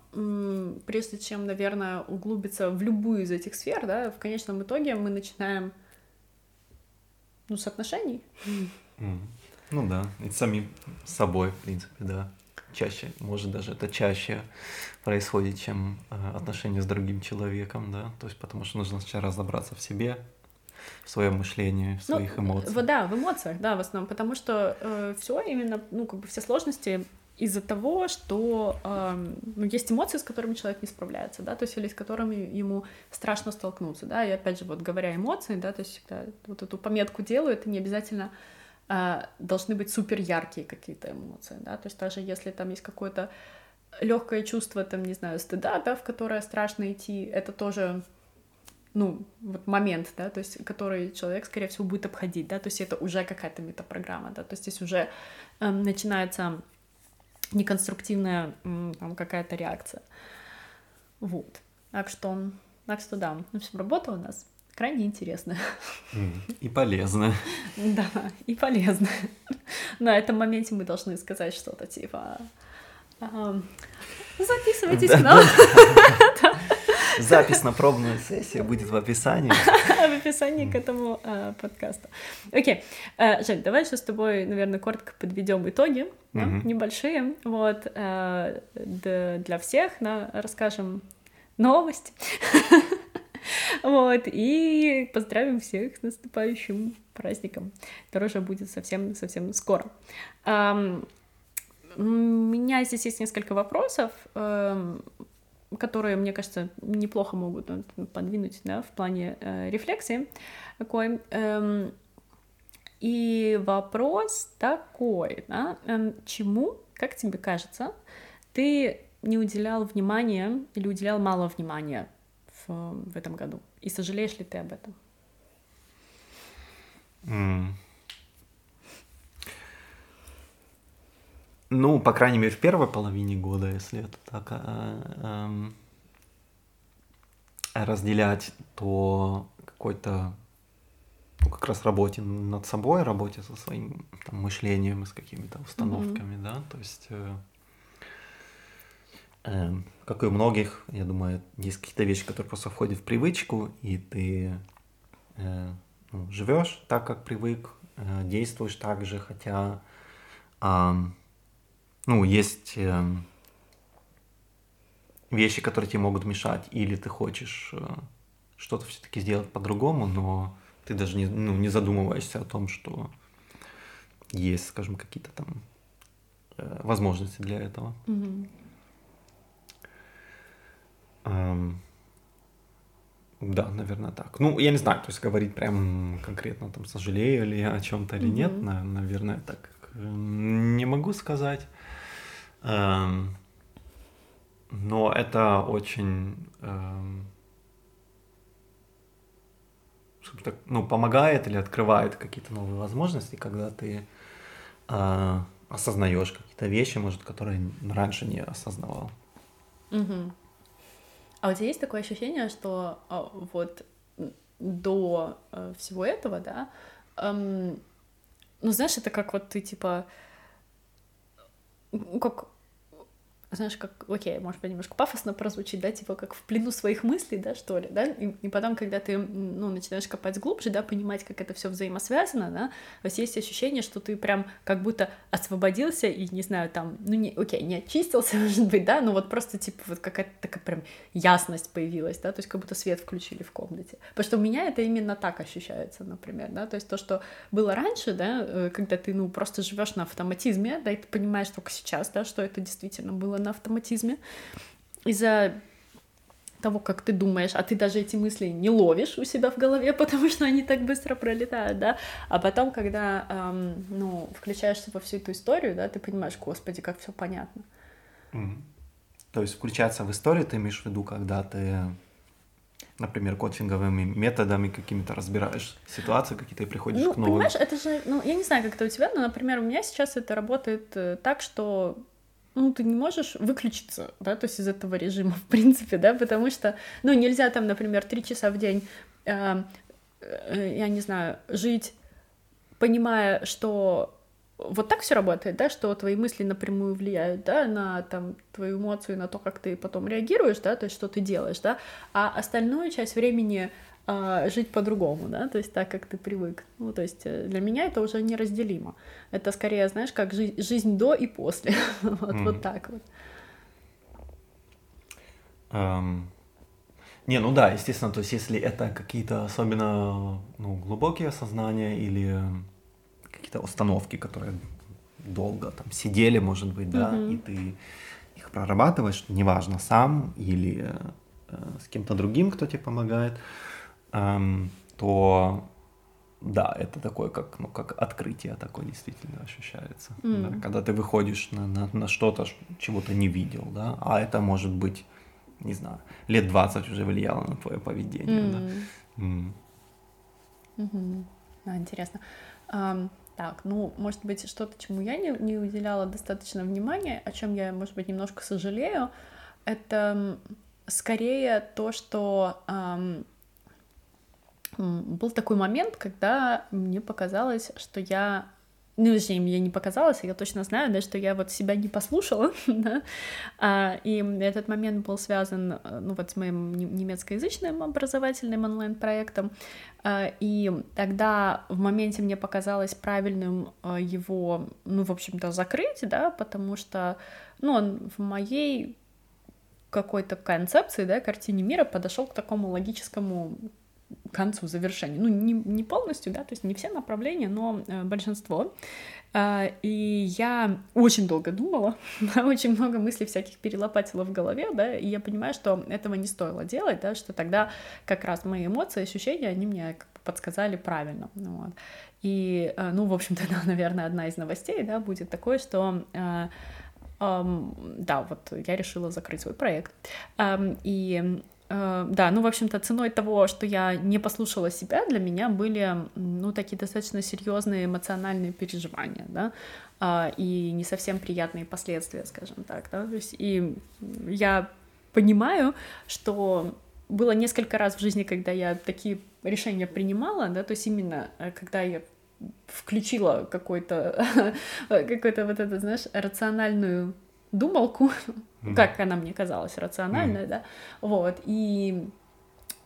прежде чем, наверное, углубиться в любую из этих сфер, да, в конечном итоге мы начинаем, ну, с отношений. Ну да, и самим собой, в принципе, да. Чаще, может, даже это чаще происходит, чем отношения с другим человеком, да, то есть потому что нужно сначала разобраться в себе, в своем мышлении, в своих эмоциях. Да, в эмоциях, да, в основном, потому что все именно, ну, как бы все сложности из-за того, что есть эмоции, с которыми человек не справляется, да, то есть или с которыми ему страшно столкнуться, да, и опять же, вот говоря эмоции, да, то есть всегда вот эту пометку делаю, это не обязательно... должны быть супер яркие какие-то эмоции, да, то есть даже если там есть какое-то легкое чувство, там, не знаю, стыда, да, в которое страшно идти, это тоже, ну, вот момент, да, то есть который человек, скорее всего, будет обходить, да, то есть это уже какая-то метапрограмма, да, то есть здесь уже начинается неконструктивная там, какая-то реакция, вот, так что да, ну, все, работа у нас крайне интересно. И полезно. Да, и полезно. На этом моменте мы должны сказать что-то типа записывайтесь к нам. Запись на пробную сессию будет в описании. В описании к этому подкасту. Окей. Жень, давай сейчас с тобой, наверное, коротко подведем итоги, небольшие, вот, для всех, расскажем новость. Вот, и поздравим всех с наступающим праздником, который уже будет совсем-совсем скоро. У меня здесь есть несколько вопросов, которые, мне кажется, неплохо могут подвинуть, да, в плане рефлексии такой. И вопрос такой, да, чему, как тебе кажется, ты не уделял внимания или уделял мало внимания в этом году? И сожалеешь ли ты об этом? Ну, по крайней мере, в первой половине года, если это так разделять, то какой-то, ну, как раз работе над собой, работе со своим там мышлением и с какими-то установками, да, то есть... Как и у многих, я думаю, есть какие-то вещи, которые просто входят в привычку, и ты живешь так, как привык, действуешь так же, хотя есть вещи, которые тебе могут мешать, или ты хочешь что-то все-таки сделать по-другому, но ты даже не задумываешься о том, что есть, скажем, какие-то там возможности для этого. Да, наверное, так. Ну, я не знаю, то есть говорить прям конкретно, там, сожалею ли я о чем-то или нет, наверное, так не могу сказать. Но это очень, помогает или открывает какие-то новые возможности, когда ты осознаешь какие-то вещи, может, которые раньше не осознавал. А у тебя есть такое ощущение, что вот до всего этого, да, знаешь, это как вот ты, типа, как, знаешь, как, окей, может быть, немножко пафосно прозвучит, да, типа, как в плену своих мыслей, да, что ли, да, и потом, когда ты, начинаешь копать глубже, да, понимать, как это все взаимосвязано, да, то есть есть ощущение, что ты прям как будто освободился и, не знаю, там, не очистился, может быть, да, но вот просто, типа, вот какая-то такая прям ясность появилась, да, то есть как будто свет включили в комнате, потому что у меня это именно так ощущается, например, да, то есть то, что было раньше, да, когда ты, просто живешь на автоматизме, да, и ты понимаешь только сейчас, да, что это действительно было на автоматизме, из-за того, как ты думаешь, а ты даже эти мысли не ловишь у себя в голове, потому что они так быстро пролетают, да, а потом, когда, включаешься во всю эту историю, да, ты понимаешь, господи, как все понятно. То есть включаться в историю ты имеешь в виду, когда ты, например, коучинговыми методами какими-то разбираешь ситуацию, какие-то, и приходишь к новым... Понимаешь, это же, я не знаю, как это у тебя, но, например, у меня сейчас это работает так, что ну, ты не можешь выключиться, да, то есть из этого режима, в принципе, да, потому что, ну, нельзя там, например, 3 часа в день, я не знаю, жить, понимая, что вот так все работает, да, что твои мысли напрямую влияют, да, на там твою эмоцию, на то, как ты потом реагируешь, да, то есть что ты делаешь, да, а остальную часть времени жить по-другому, да, то есть так, как ты привык. Ну, то есть для меня это уже неразделимо. Это скорее, знаешь, как жизнь до и после. Вот, вот так вот. Не, ну да, естественно, то есть если это какие-то особенно, ну, глубокие осознания или какие-то установки, которые долго там сидели, может быть, да, и ты их прорабатываешь, неважно, сам или с кем-то другим, кто тебе помогает, то да, это такое, как, ну, как открытие такое действительно ощущается. Да, когда ты выходишь на что-то, чего ты не видел, да, а это может быть, не знаю, лет 20 уже влияло на твое поведение. Да. Да, интересно. Так, ну, может быть, что-то, чему я не уделяла достаточно внимания, о чем я, может быть, немножко сожалею, это скорее то, что был такой момент, когда мне показалось, что я... Ну, точнее, мне не показалось, я точно знаю, да, что я вот себя не послушала, да? И этот момент был связан, ну, вот с моим немецкоязычным образовательным онлайн-проектом, и тогда в моменте мне показалось правильным его, ну, в общем-то, закрыть, да, потому что, ну, он в моей какой-то концепции, да, картине мира подошел к такому логическому концу, завершению. Ну, не полностью, да, то есть не все направления, но большинство. И я очень долго думала, очень много мыслей всяких перелопатила в голове, да, и я понимаю, что этого не стоило делать, да, что тогда как раз мои эмоции, ощущения, они мне как бы подсказали правильно. Вот. И, ну, в общем-то, да, наверное, одна из новостей, да, будет такое, что... да, вот я решила закрыть свой проект. И... да, ну, в общем-то, ценой того, что я не послушала себя, для меня были, ну, такие достаточно серьезные эмоциональные переживания, да, и не совсем приятные последствия, скажем так, да, то есть, и я понимаю, что было несколько раз в жизни, когда я такие решения принимала, да, то есть именно когда я включила какой-то вот этот, знаешь, рациональную думалку, как она мне казалась рациональной, да, вот, и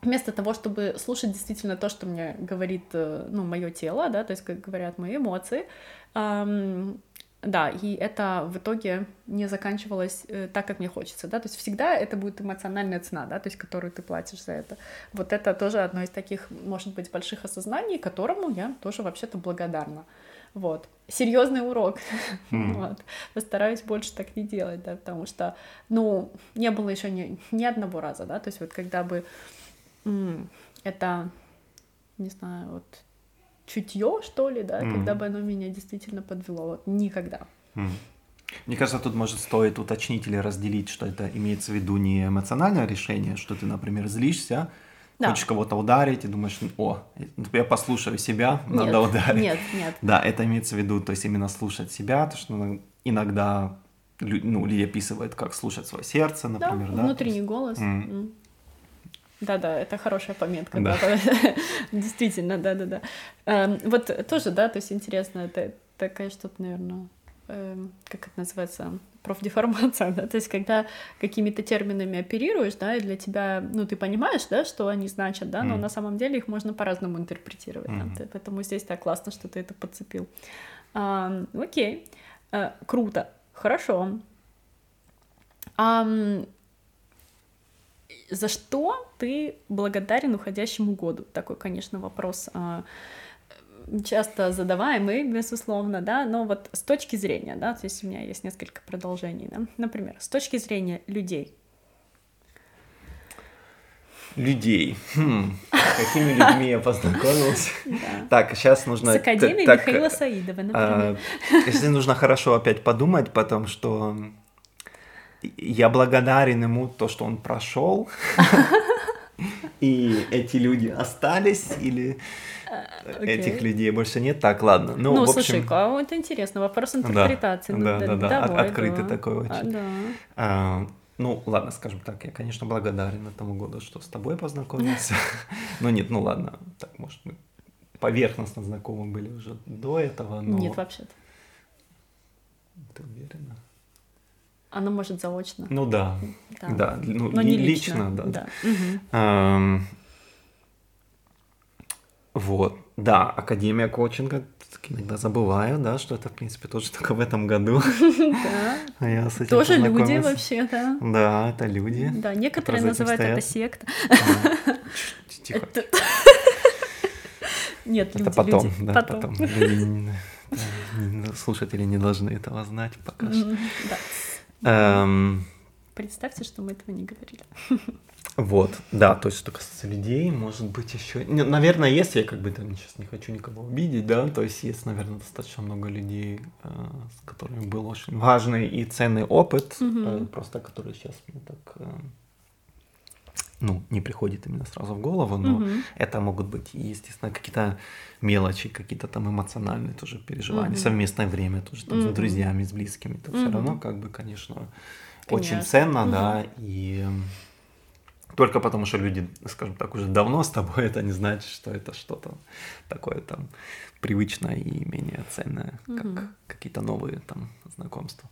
вместо того, чтобы слушать действительно то, что мне говорит, ну, мое тело, да, то есть, как говорят мои эмоции, да, и это в итоге не заканчивалось так, как мне хочется, да, то есть всегда это будет эмоциональная цена, да, то есть которую ты платишь за это. Вот это тоже одно из таких, может быть, больших осознаний, которому я тоже вообще-то благодарна. Вот. Серьезный урок. Вот. Постараюсь больше так не делать, да, потому что, ну, не было еще ни одного раза, да, то есть вот когда бы это, не знаю, вот чутье, что ли, да, когда бы оно меня действительно подвело, вот никогда. Мне кажется, тут, может, стоит уточнить или разделить, что это имеется в виду не эмоциональное решение, что ты, например, злишься, хочешь кого-то ударить и думаешь, о, я послушаю себя, надо ударить. Нет. Да, это имеется в виду, то есть именно слушать себя, потому что иногда, ну, люди описывают, как слушать свое сердце, например. Да, да, внутренний голос. Да-да, это хорошая пометка. Да. Действительно, да-да-да. Вот тоже, да, то есть интересно, это такая что-то, наверное, как это называется, профдеформация, да, то есть когда какими-то терминами оперируешь, да, и для тебя, ну, ты понимаешь, да, что они значат, да, но на самом деле их можно по-разному интерпретировать, да? Поэтому здесь так классно, что ты это подцепил. Окей, круто, хорошо. За что ты благодарен уходящему году? Такой, конечно, вопрос... часто задаваемый, безусловно, да, но вот с точки зрения, да, то есть у меня есть несколько продолжений, да, например, с точки зрения людей. Людей. С какими людьми я познакомился? Так, сейчас нужно... С Академией Михаила Саидова, например. Если нужно хорошо опять подумать, потому что я благодарен ему то, что он прошел. И эти люди остались или этих людей больше нет? Так, ладно. Ну, слушай, это интересно, вопрос интерпретации. Да, открытый такой очень. Ну, ладно, скажем так, я, конечно, благодарен этому году, что с тобой познакомился. Но нет, ну ладно, так, может, мы поверхностно знакомы были уже до этого, но... Нет, вообще-то. Ты уверена? Оно может заочно. Ну да, да. Ну, но не лично, да. Вот, да, Академия коучинга, иногда забываю, да, что это, в принципе, тоже только в этом году. Да, тоже люди вообще, да. Да, это люди. Да, некоторые называют это секта. Тихо. Нет, люди. Это потом, да, потом. Слушатели не должны этого знать пока что. Представьте, что мы этого не говорили. Вот, да, то есть только с людей, может быть, еще... Наверное, есть, я как бы там сейчас не хочу никого обидеть, да, то есть есть, наверное, достаточно много людей, с которыми был очень важный и ценный опыт, просто который сейчас мне так, ну, не приходит именно сразу в голову, но это могут быть, естественно, какие-то мелочи, какие-то там эмоциональные тоже переживания, совместное время тоже там с друзьями, с близкими, это все равно, как бы, конечно, очень ценно, да, и... Только потому, что люди, скажем так, уже давно с тобой, это не значит, что это что-то такое там привычное и менее ценное, как какие-то новые там знакомства.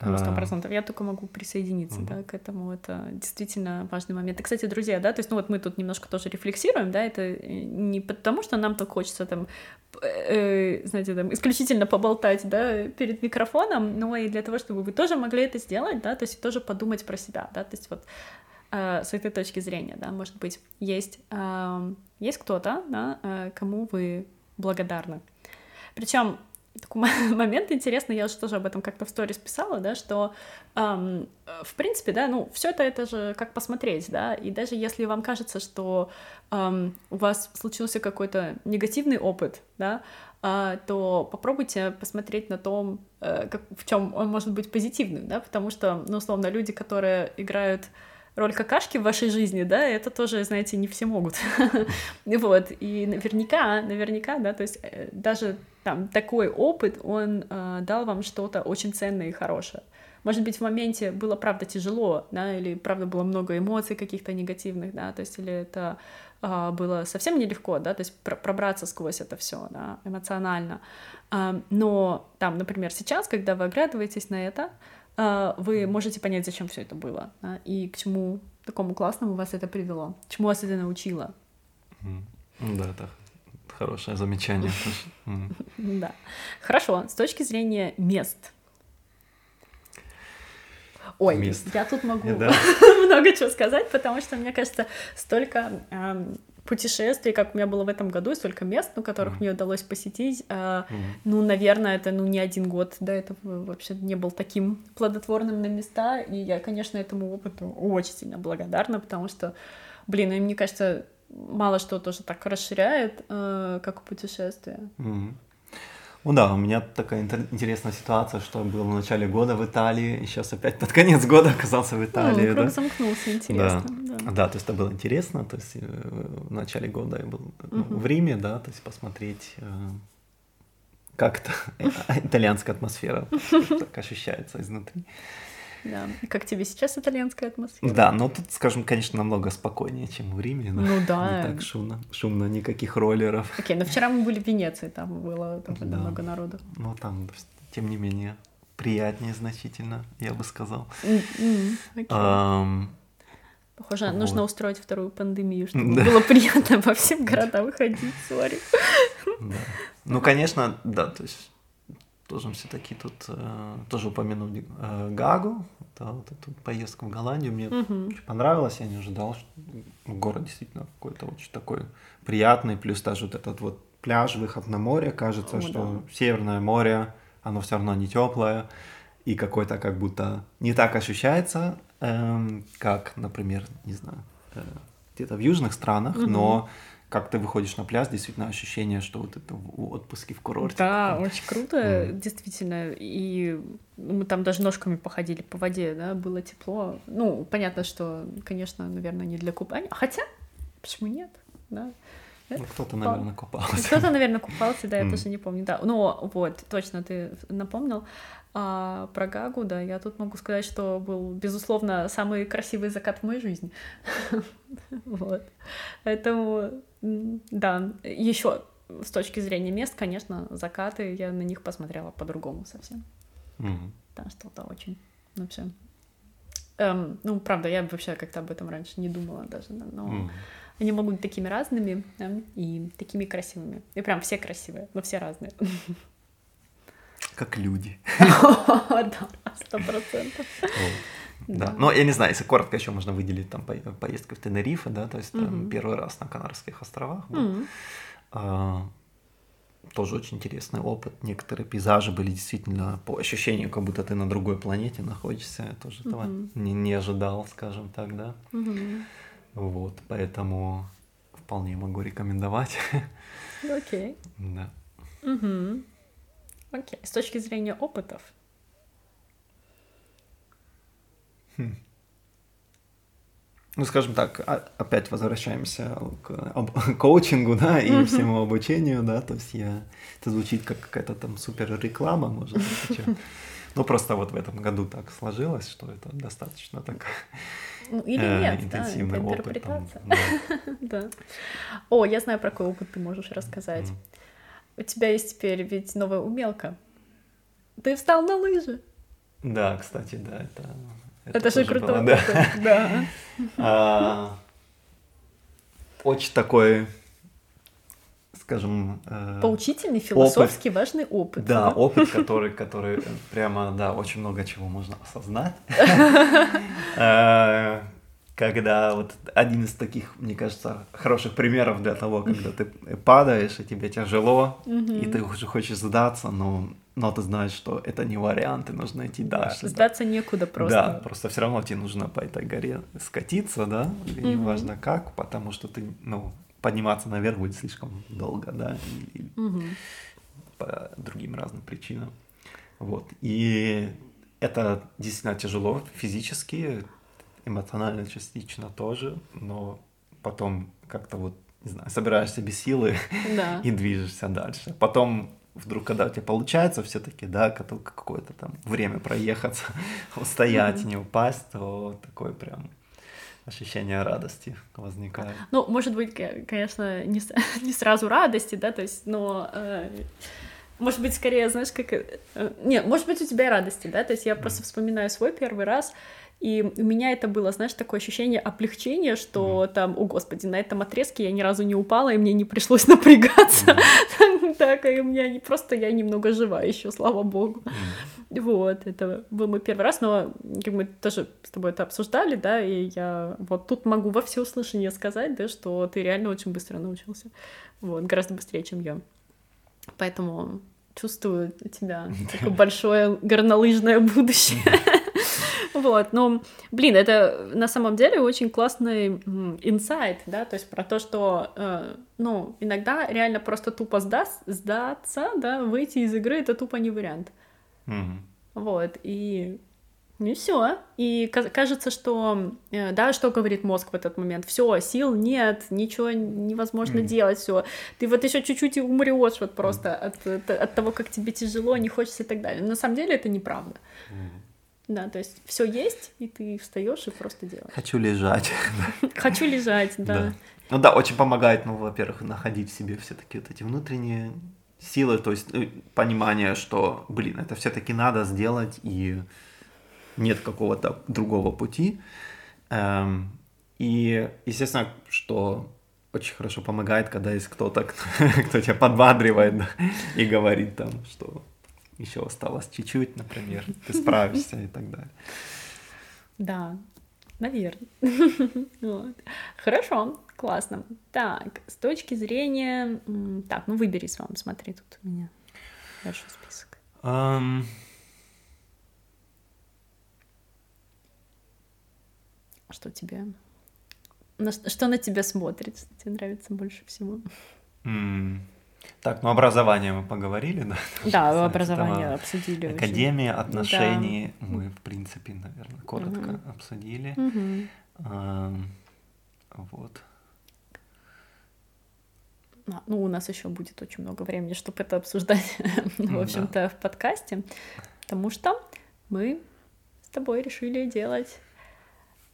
100%. Я только могу присоединиться, да, к этому. Это действительно важный момент. И, кстати, друзья, да, то есть, ну вот мы тут немножко тоже рефлексируем, да, это не потому, что нам так хочется там, знаете, там исключительно поболтать, да, перед микрофоном, но и для того, чтобы вы тоже могли это сделать, да, то есть тоже подумать про себя, да, то есть вот с этой точки зрения, да, может быть, есть кто-то, да, кому вы благодарны. Причем такой момент интересный, я же тоже об этом как-то в сторис писала, да, что в принципе, да, ну, все это же как посмотреть, да, и даже если вам кажется, что у вас случился какой-то негативный опыт, да, то попробуйте посмотреть на том, в чем он может быть позитивным, да, потому что, ну, условно, люди, которые играют роль какашки в вашей жизни, да, это тоже, знаете, не все могут, вот, и наверняка, да, то есть даже там такой опыт, он дал вам что-то очень ценное и хорошее. Может быть, в моменте было, правда, тяжело, да, или, правда, было много эмоций каких-то негативных, да, то есть или это было совсем нелегко, да, то есть пробраться сквозь это все, да, эмоционально, но там, например, сейчас, когда вы оглядываетесь на это, вы можете понять, зачем все это было, да, и к чему такому классному вас это привело, чему вас это научило. Да, так. Хорошее замечание. Да. Хорошо, с точки зрения мест. Ой, я тут могу много чего сказать, потому что, мне кажется, столько путешествий, как у меня было в этом году, столько мест, ну, которых мне удалось посетить. Ну, наверное, это не один год до этого вообще не был таким плодотворным на места. И я, конечно, этому опыту очень сильно благодарна, потому что, блин, и мне кажется... мало что тоже так расширяет, как путешествие. Ну да, у меня такая интересная ситуация, что был в начале года в Италии, и сейчас опять под конец года оказался в Италии. Круг замкнулся, интересно. Да, то есть это было интересно, то есть в начале года я был в Риме, да, то есть посмотреть, как итальянская атмосфера так ощущается изнутри. Да. Как тебе сейчас итальянская атмосфера? Да, но тут, скажем, конечно, намного спокойнее, чем в Риме. Да? Ну да. Не так шумно, никаких роллеров. Окей, но вчера мы были в Венеции, там было много народу. Ну там, тем не менее, приятнее значительно, я бы сказал. Похоже, нужно устроить вторую пандемию, чтобы было приятно по всем городам ходить, сори. Ну, конечно, да, то есть... Должен все-таки тут тоже упомянуть Гаагу, да, вот эту поездку в Голландию. Мне очень понравилось, я не ожидал, что город действительно какой-то очень такой приятный, плюс даже вот этот вот пляж, выход на море, кажется, что Северное море, оно все равно не теплое и какое-то как будто не так ощущается, как, например, не знаю, где-то в южных странах, но как ты выходишь на пляж, действительно ощущение, что вот это отпуски в курорте. Да, какой-то. Очень круто, действительно. И мы там даже ножками походили по воде, да, было тепло. Ну, понятно, что, конечно, наверное, не для купания. Хотя, почему нет, да? Ну, кто-то, наверное, купался. Да, я тоже не помню, да. Но вот, точно ты напомнил про Гаагу, да. Я тут могу сказать, что был, безусловно, самый красивый закат в моей жизни. Вот. Поэтому, да, еще с точки зрения мест, конечно, закаты, я на них посмотрела по-другому совсем. Да, что-то очень вообще... ну, правда, я вообще как-то об этом раньше не думала даже, но... Они могут быть такими разными, да, и такими красивыми. И прям все красивые, но все разные. Как люди. Да, 100%. Да. Но я не знаю, если коротко еще можно выделить там поездку в Тенерифе, да, то есть первый раз на Канарских островах был. Тоже очень интересный опыт. Некоторые пейзажи были действительно по ощущению, как будто ты на другой планете находишься. Я тоже этого не ожидал, скажем так, да. Вот, поэтому вполне могу рекомендовать. Окей. Да. Угу. Окей. С точки зрения опытов. Ну, скажем так, опять возвращаемся к коучингу, да, и всему обучению, да, то есть это звучит как какая-то там супер реклама, может быть. Ну, просто вот в этом году так сложилось, что это достаточно так... Ну, или нет, интенсивный опыт. Интерпретация. Да. О, я знаю, про какой опыт ты можешь рассказать. У тебя есть теперь ведь новая умелка. Ты встал на лыжи. Да, кстати, да. Это же круто. Да. Очень такой, скажем... Поучительный, философский, важный опыт. Да, опыт, который прямо, да, очень много чего можно осознать. Когда вот один из таких, мне кажется, хороших примеров для того, когда ты падаешь, и тебе тяжело, и ты уже хочешь сдаться, но ты знаешь, что это не вариант, и нужно идти дальше. Сдаться некуда просто. Да, просто все равно тебе нужно по этой горе скатиться, да, и неважно как, потому что ты, подниматься наверх будет слишком долго, да, или по другим разным причинам. Вот. И это действительно тяжело физически, эмоционально частично тоже, но потом как-то вот, не знаю, собираешь себе силы и движешься дальше. Потом вдруг, когда у тебя получается все-таки, да, какое-то там время проехаться, устоять, не упасть, то такой прям... Ощущение радости возникает. Ну, может быть, конечно, не сразу радости, да, то есть, но... может быть, скорее, знаешь, как... Нет, может быть, у тебя и радости, да, то есть я просто вспоминаю свой первый раз, и у меня это было, знаешь, такое ощущение облегчения, что там, о господи, на этом отрезке я ни разу не упала, и мне не пришлось напрягаться. Так, и у меня просто я немного жива еще, слава богу. Вот, это был мой первый раз, но мы тоже с тобой это обсуждали, да, и я вот тут могу во всеуслышание сказать, да, что ты реально очень быстро научился, вот, гораздо быстрее, чем я. Поэтому чувствую у тебя такое большое горнолыжное будущее. Вот, но, блин, это на самом деле очень классный инсайт, да, то есть про то, что, иногда реально просто тупо сдаться, да, выйти из игры — это тупо не вариант. Вот, и... Ну все. И кажется, что, да, что говорит мозг в этот момент? Все, сил нет, ничего невозможно делать, все. Ты вот еще чуть-чуть и умрешь вот просто от того, как тебе тяжело, не хочется и так далее. Но на самом деле это неправда. Да, то есть все есть, и ты встаешь и просто делаешь. Хочу лежать, да. Ну да, очень помогает, во-первых, находить в себе все-таки вот эти внутренние силы, то есть понимание, что, блин, это все-таки надо сделать, и нет какого-то другого пути. И, естественно, что очень хорошо помогает, когда есть кто-то, кто тебя подбадривает и говорит там, что еще осталось чуть-чуть, например, ты справишься и так далее. Да, наверное. Хорошо, классно. Так, с точки зрения... Так, выбери сам, смотри, тут у меня большой список. Что тебе Что на тебя смотрит, что тебе нравится больше всего? Так, ну образование мы поговорили, да? Да, образование обсудили. Академия, отношения мы, в принципе, наверное, коротко обсудили. Вот. Ну, у нас еще будет очень много времени, чтобы это обсуждать, в общем-то, в подкасте, потому что мы с тобой решили делать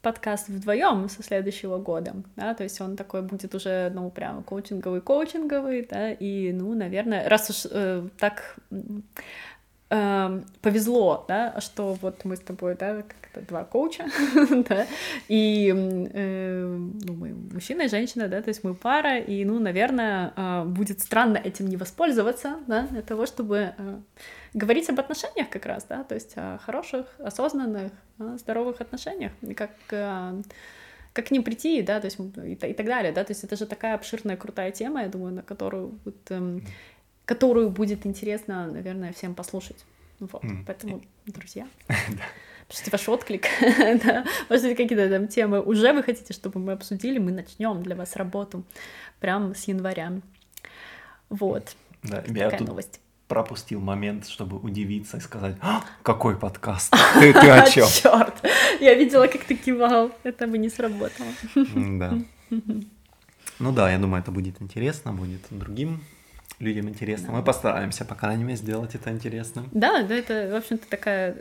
подкаст вдвоем со следующего года, да, то есть он такой будет уже, ну, прямо коучинговый, да, и, ну, наверное, раз уж так повезло, да, что вот мы с тобой, да, как-то два коуча, да, и, ну, мы мужчина и женщина, да, то есть мы пара, и, ну, наверное, будет странно этим не воспользоваться, да, для того, чтобы говорить об отношениях как раз, да, то есть о хороших, осознанных, здоровых отношениях, и как к ним прийти, да, то есть и так далее, да, то есть это же такая обширная, крутая тема, я думаю, на которую вот, которую будет интересно, наверное, всем послушать. Вот. Поэтому, друзья, пишите ваш отклик. Да. Может быть, какие-то там темы уже вы хотите, чтобы мы обсудили, мы начнем для вас работу прямо с января. Вот. Да, я такая новость. Пропустил момент, чтобы удивиться и сказать: какой подкаст? Ты о чем? Черт! Я видела, как ты кивал. Это бы не сработало. Да. Ну да, я думаю, это будет интересно, будет другим людям интересно. Да. Мы постараемся, по крайней мере, сделать это интересным. Да, это, в общем-то, такое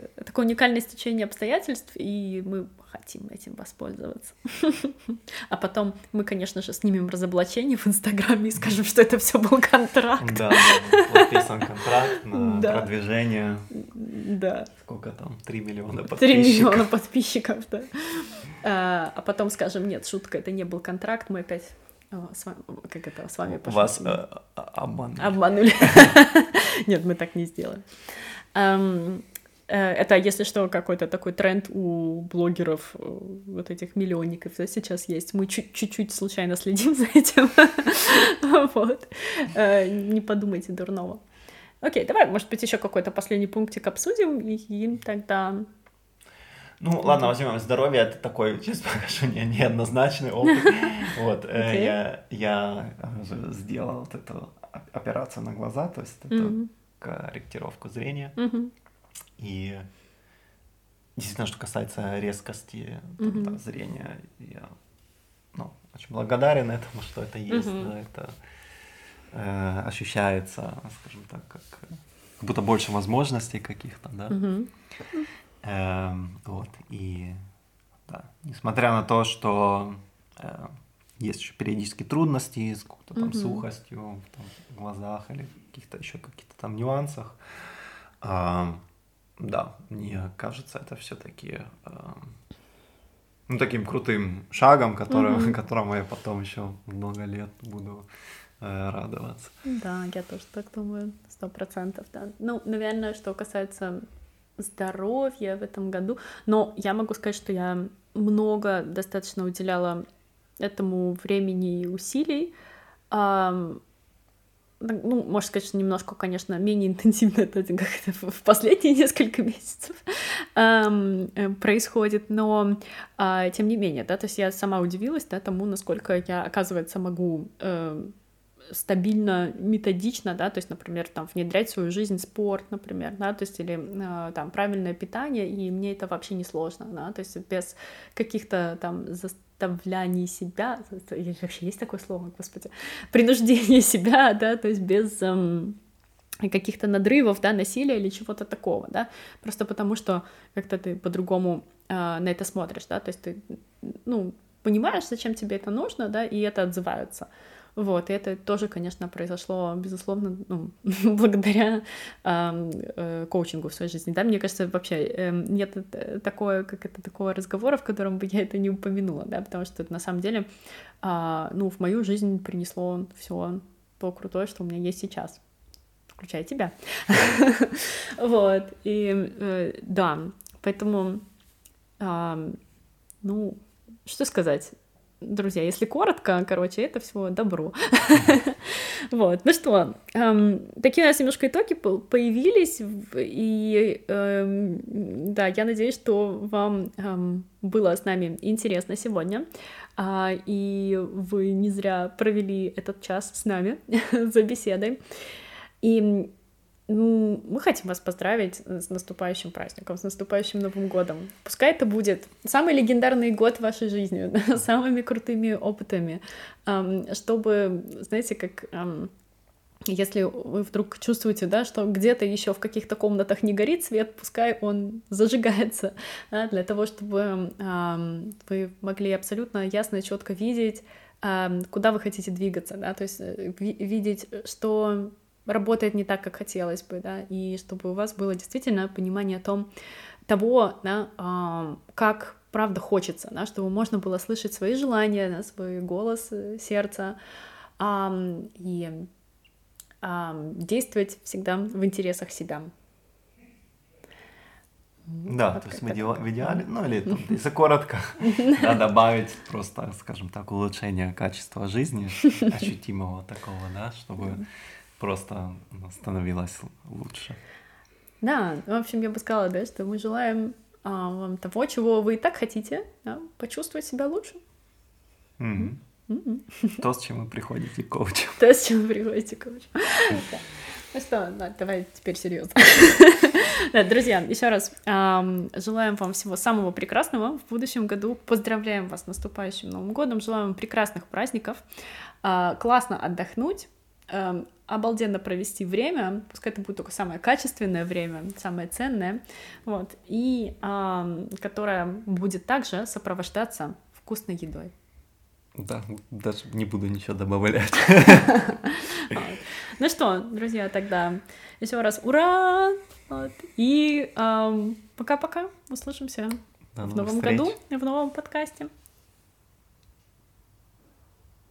уникальное стечение обстоятельств, и мы хотим этим воспользоваться. А потом мы, конечно же, снимем разоблачение в Инстаграме и скажем, что это все был контракт. Да, подписан контракт на продвижение. Да. Сколько там? 3 миллиона подписчиков. 3 миллиона подписчиков, да. А потом скажем: нет, шутка, это не был контракт, мы опять... Как это с вами пошло? Вас обманули. Нет, мы так не сделаем. Это, если что, какой-то такой тренд у блогеров, вот этих миллионников, да, сейчас есть. Мы чуть-чуть случайно следим за этим. Вот. Не подумайте дурного. Окей, давай, может быть, еще какой-то последний пунктик обсудим, и тогда... Ну, ладно, возьмем здоровье, это такой, честно покажу, неоднозначный опыт. Вот, я сделал вот эту операцию на глаза, то есть эту корректировку зрения. И действительно, что касается резкости зрения, я очень благодарен этому, что это есть, это ощущается, скажем так, как будто больше возможностей каких-то, да. Вот, и да, несмотря на то, что есть еще периодически трудности с какой-то там сухостью там, в глазах или каких-то там нюансах, да, мне кажется, это все-таки таким крутым шагом, которому я потом еще много лет буду радоваться. Да, я тоже так думаю, 100%, да. Ну, наверное, что касается здоровья в этом году, но я могу сказать, что я много достаточно уделяла этому времени и усилий. Ну, можно сказать, что немножко, конечно, менее интенсивно это в последние несколько месяцев происходит, но тем не менее, да, то есть я сама удивилась, да, тому, насколько я, оказывается, могу стабильно, методично, да, то есть, например, там, внедрять в свою жизнь спорт, например, да, то есть, или там правильное питание, и мне это вообще не сложно, да, то есть без каких-то там заставляний себя, вообще есть такое слово, господи, принуждение себя, да, то есть без каких-то надрывов, да, насилия или чего-то такого, да, просто потому что как-то ты по-другому на это смотришь, да, то есть ты, ну, понимаешь, зачем тебе это нужно, да, и это отзывается. Вот, и это тоже, конечно, произошло, безусловно, ну, благодаря коучингу в своей жизни, да, мне кажется, вообще нет такого разговора, в котором бы я это не упомянула, да, потому что это, на самом деле, ну, в мою жизнь принесло все то крутое, что у меня есть сейчас, включая тебя, вот, и да, поэтому, ну, что сказать, друзья, если коротко, короче, это все добро. Вот, ну что, такие у нас немножко итоги появились, и да, я надеюсь, что вам было с нами интересно сегодня. и вы не зря провели этот час с нами за беседой. И мы хотим вас поздравить с наступающим праздником, с наступающим Новым годом. Пускай это будет самый легендарный год в вашей жизни, с самыми крутыми опытами, чтобы, знаете, как... Если вы вдруг чувствуете, да, что где-то еще в каких-то комнатах не горит свет, пускай он зажигается, да, для того, чтобы вы могли абсолютно ясно и четко видеть, куда вы хотите двигаться, да, то есть видеть, что работает не так, как хотелось бы, да, и чтобы у вас было действительно понимание того, да, как правда хочется, да, чтобы можно было слышать свои желания, да, свой голос сердца, и действовать всегда в интересах себя. Да, вот то есть мы в идеале, ну или там, если коротко, да, добавить просто, скажем так, улучшение качества жизни, ощутимого такого, да, чтобы просто становилось лучше. Да, в общем, я бы сказала, да, что мы желаем вам того, чего вы и так хотите, да, почувствовать себя лучше. Mm-hmm. То, с чем вы приходите к коучу. Ну что, давай теперь серьезно. Друзья, еще раз желаем вам всего самого прекрасного в будущем году. Поздравляем вас с наступающим Новым годом. Желаем вам прекрасных праздников. Классно отдохнуть. Обалденно провести время. Пускай это будет только самое качественное время, самое ценное. Вот. И которое будет также сопровождаться вкусной едой. Да, даже не буду ничего добавлять. Ну что, друзья, тогда еще раз ура! И пока-пока, услышимся в новом году и в новом подкасте.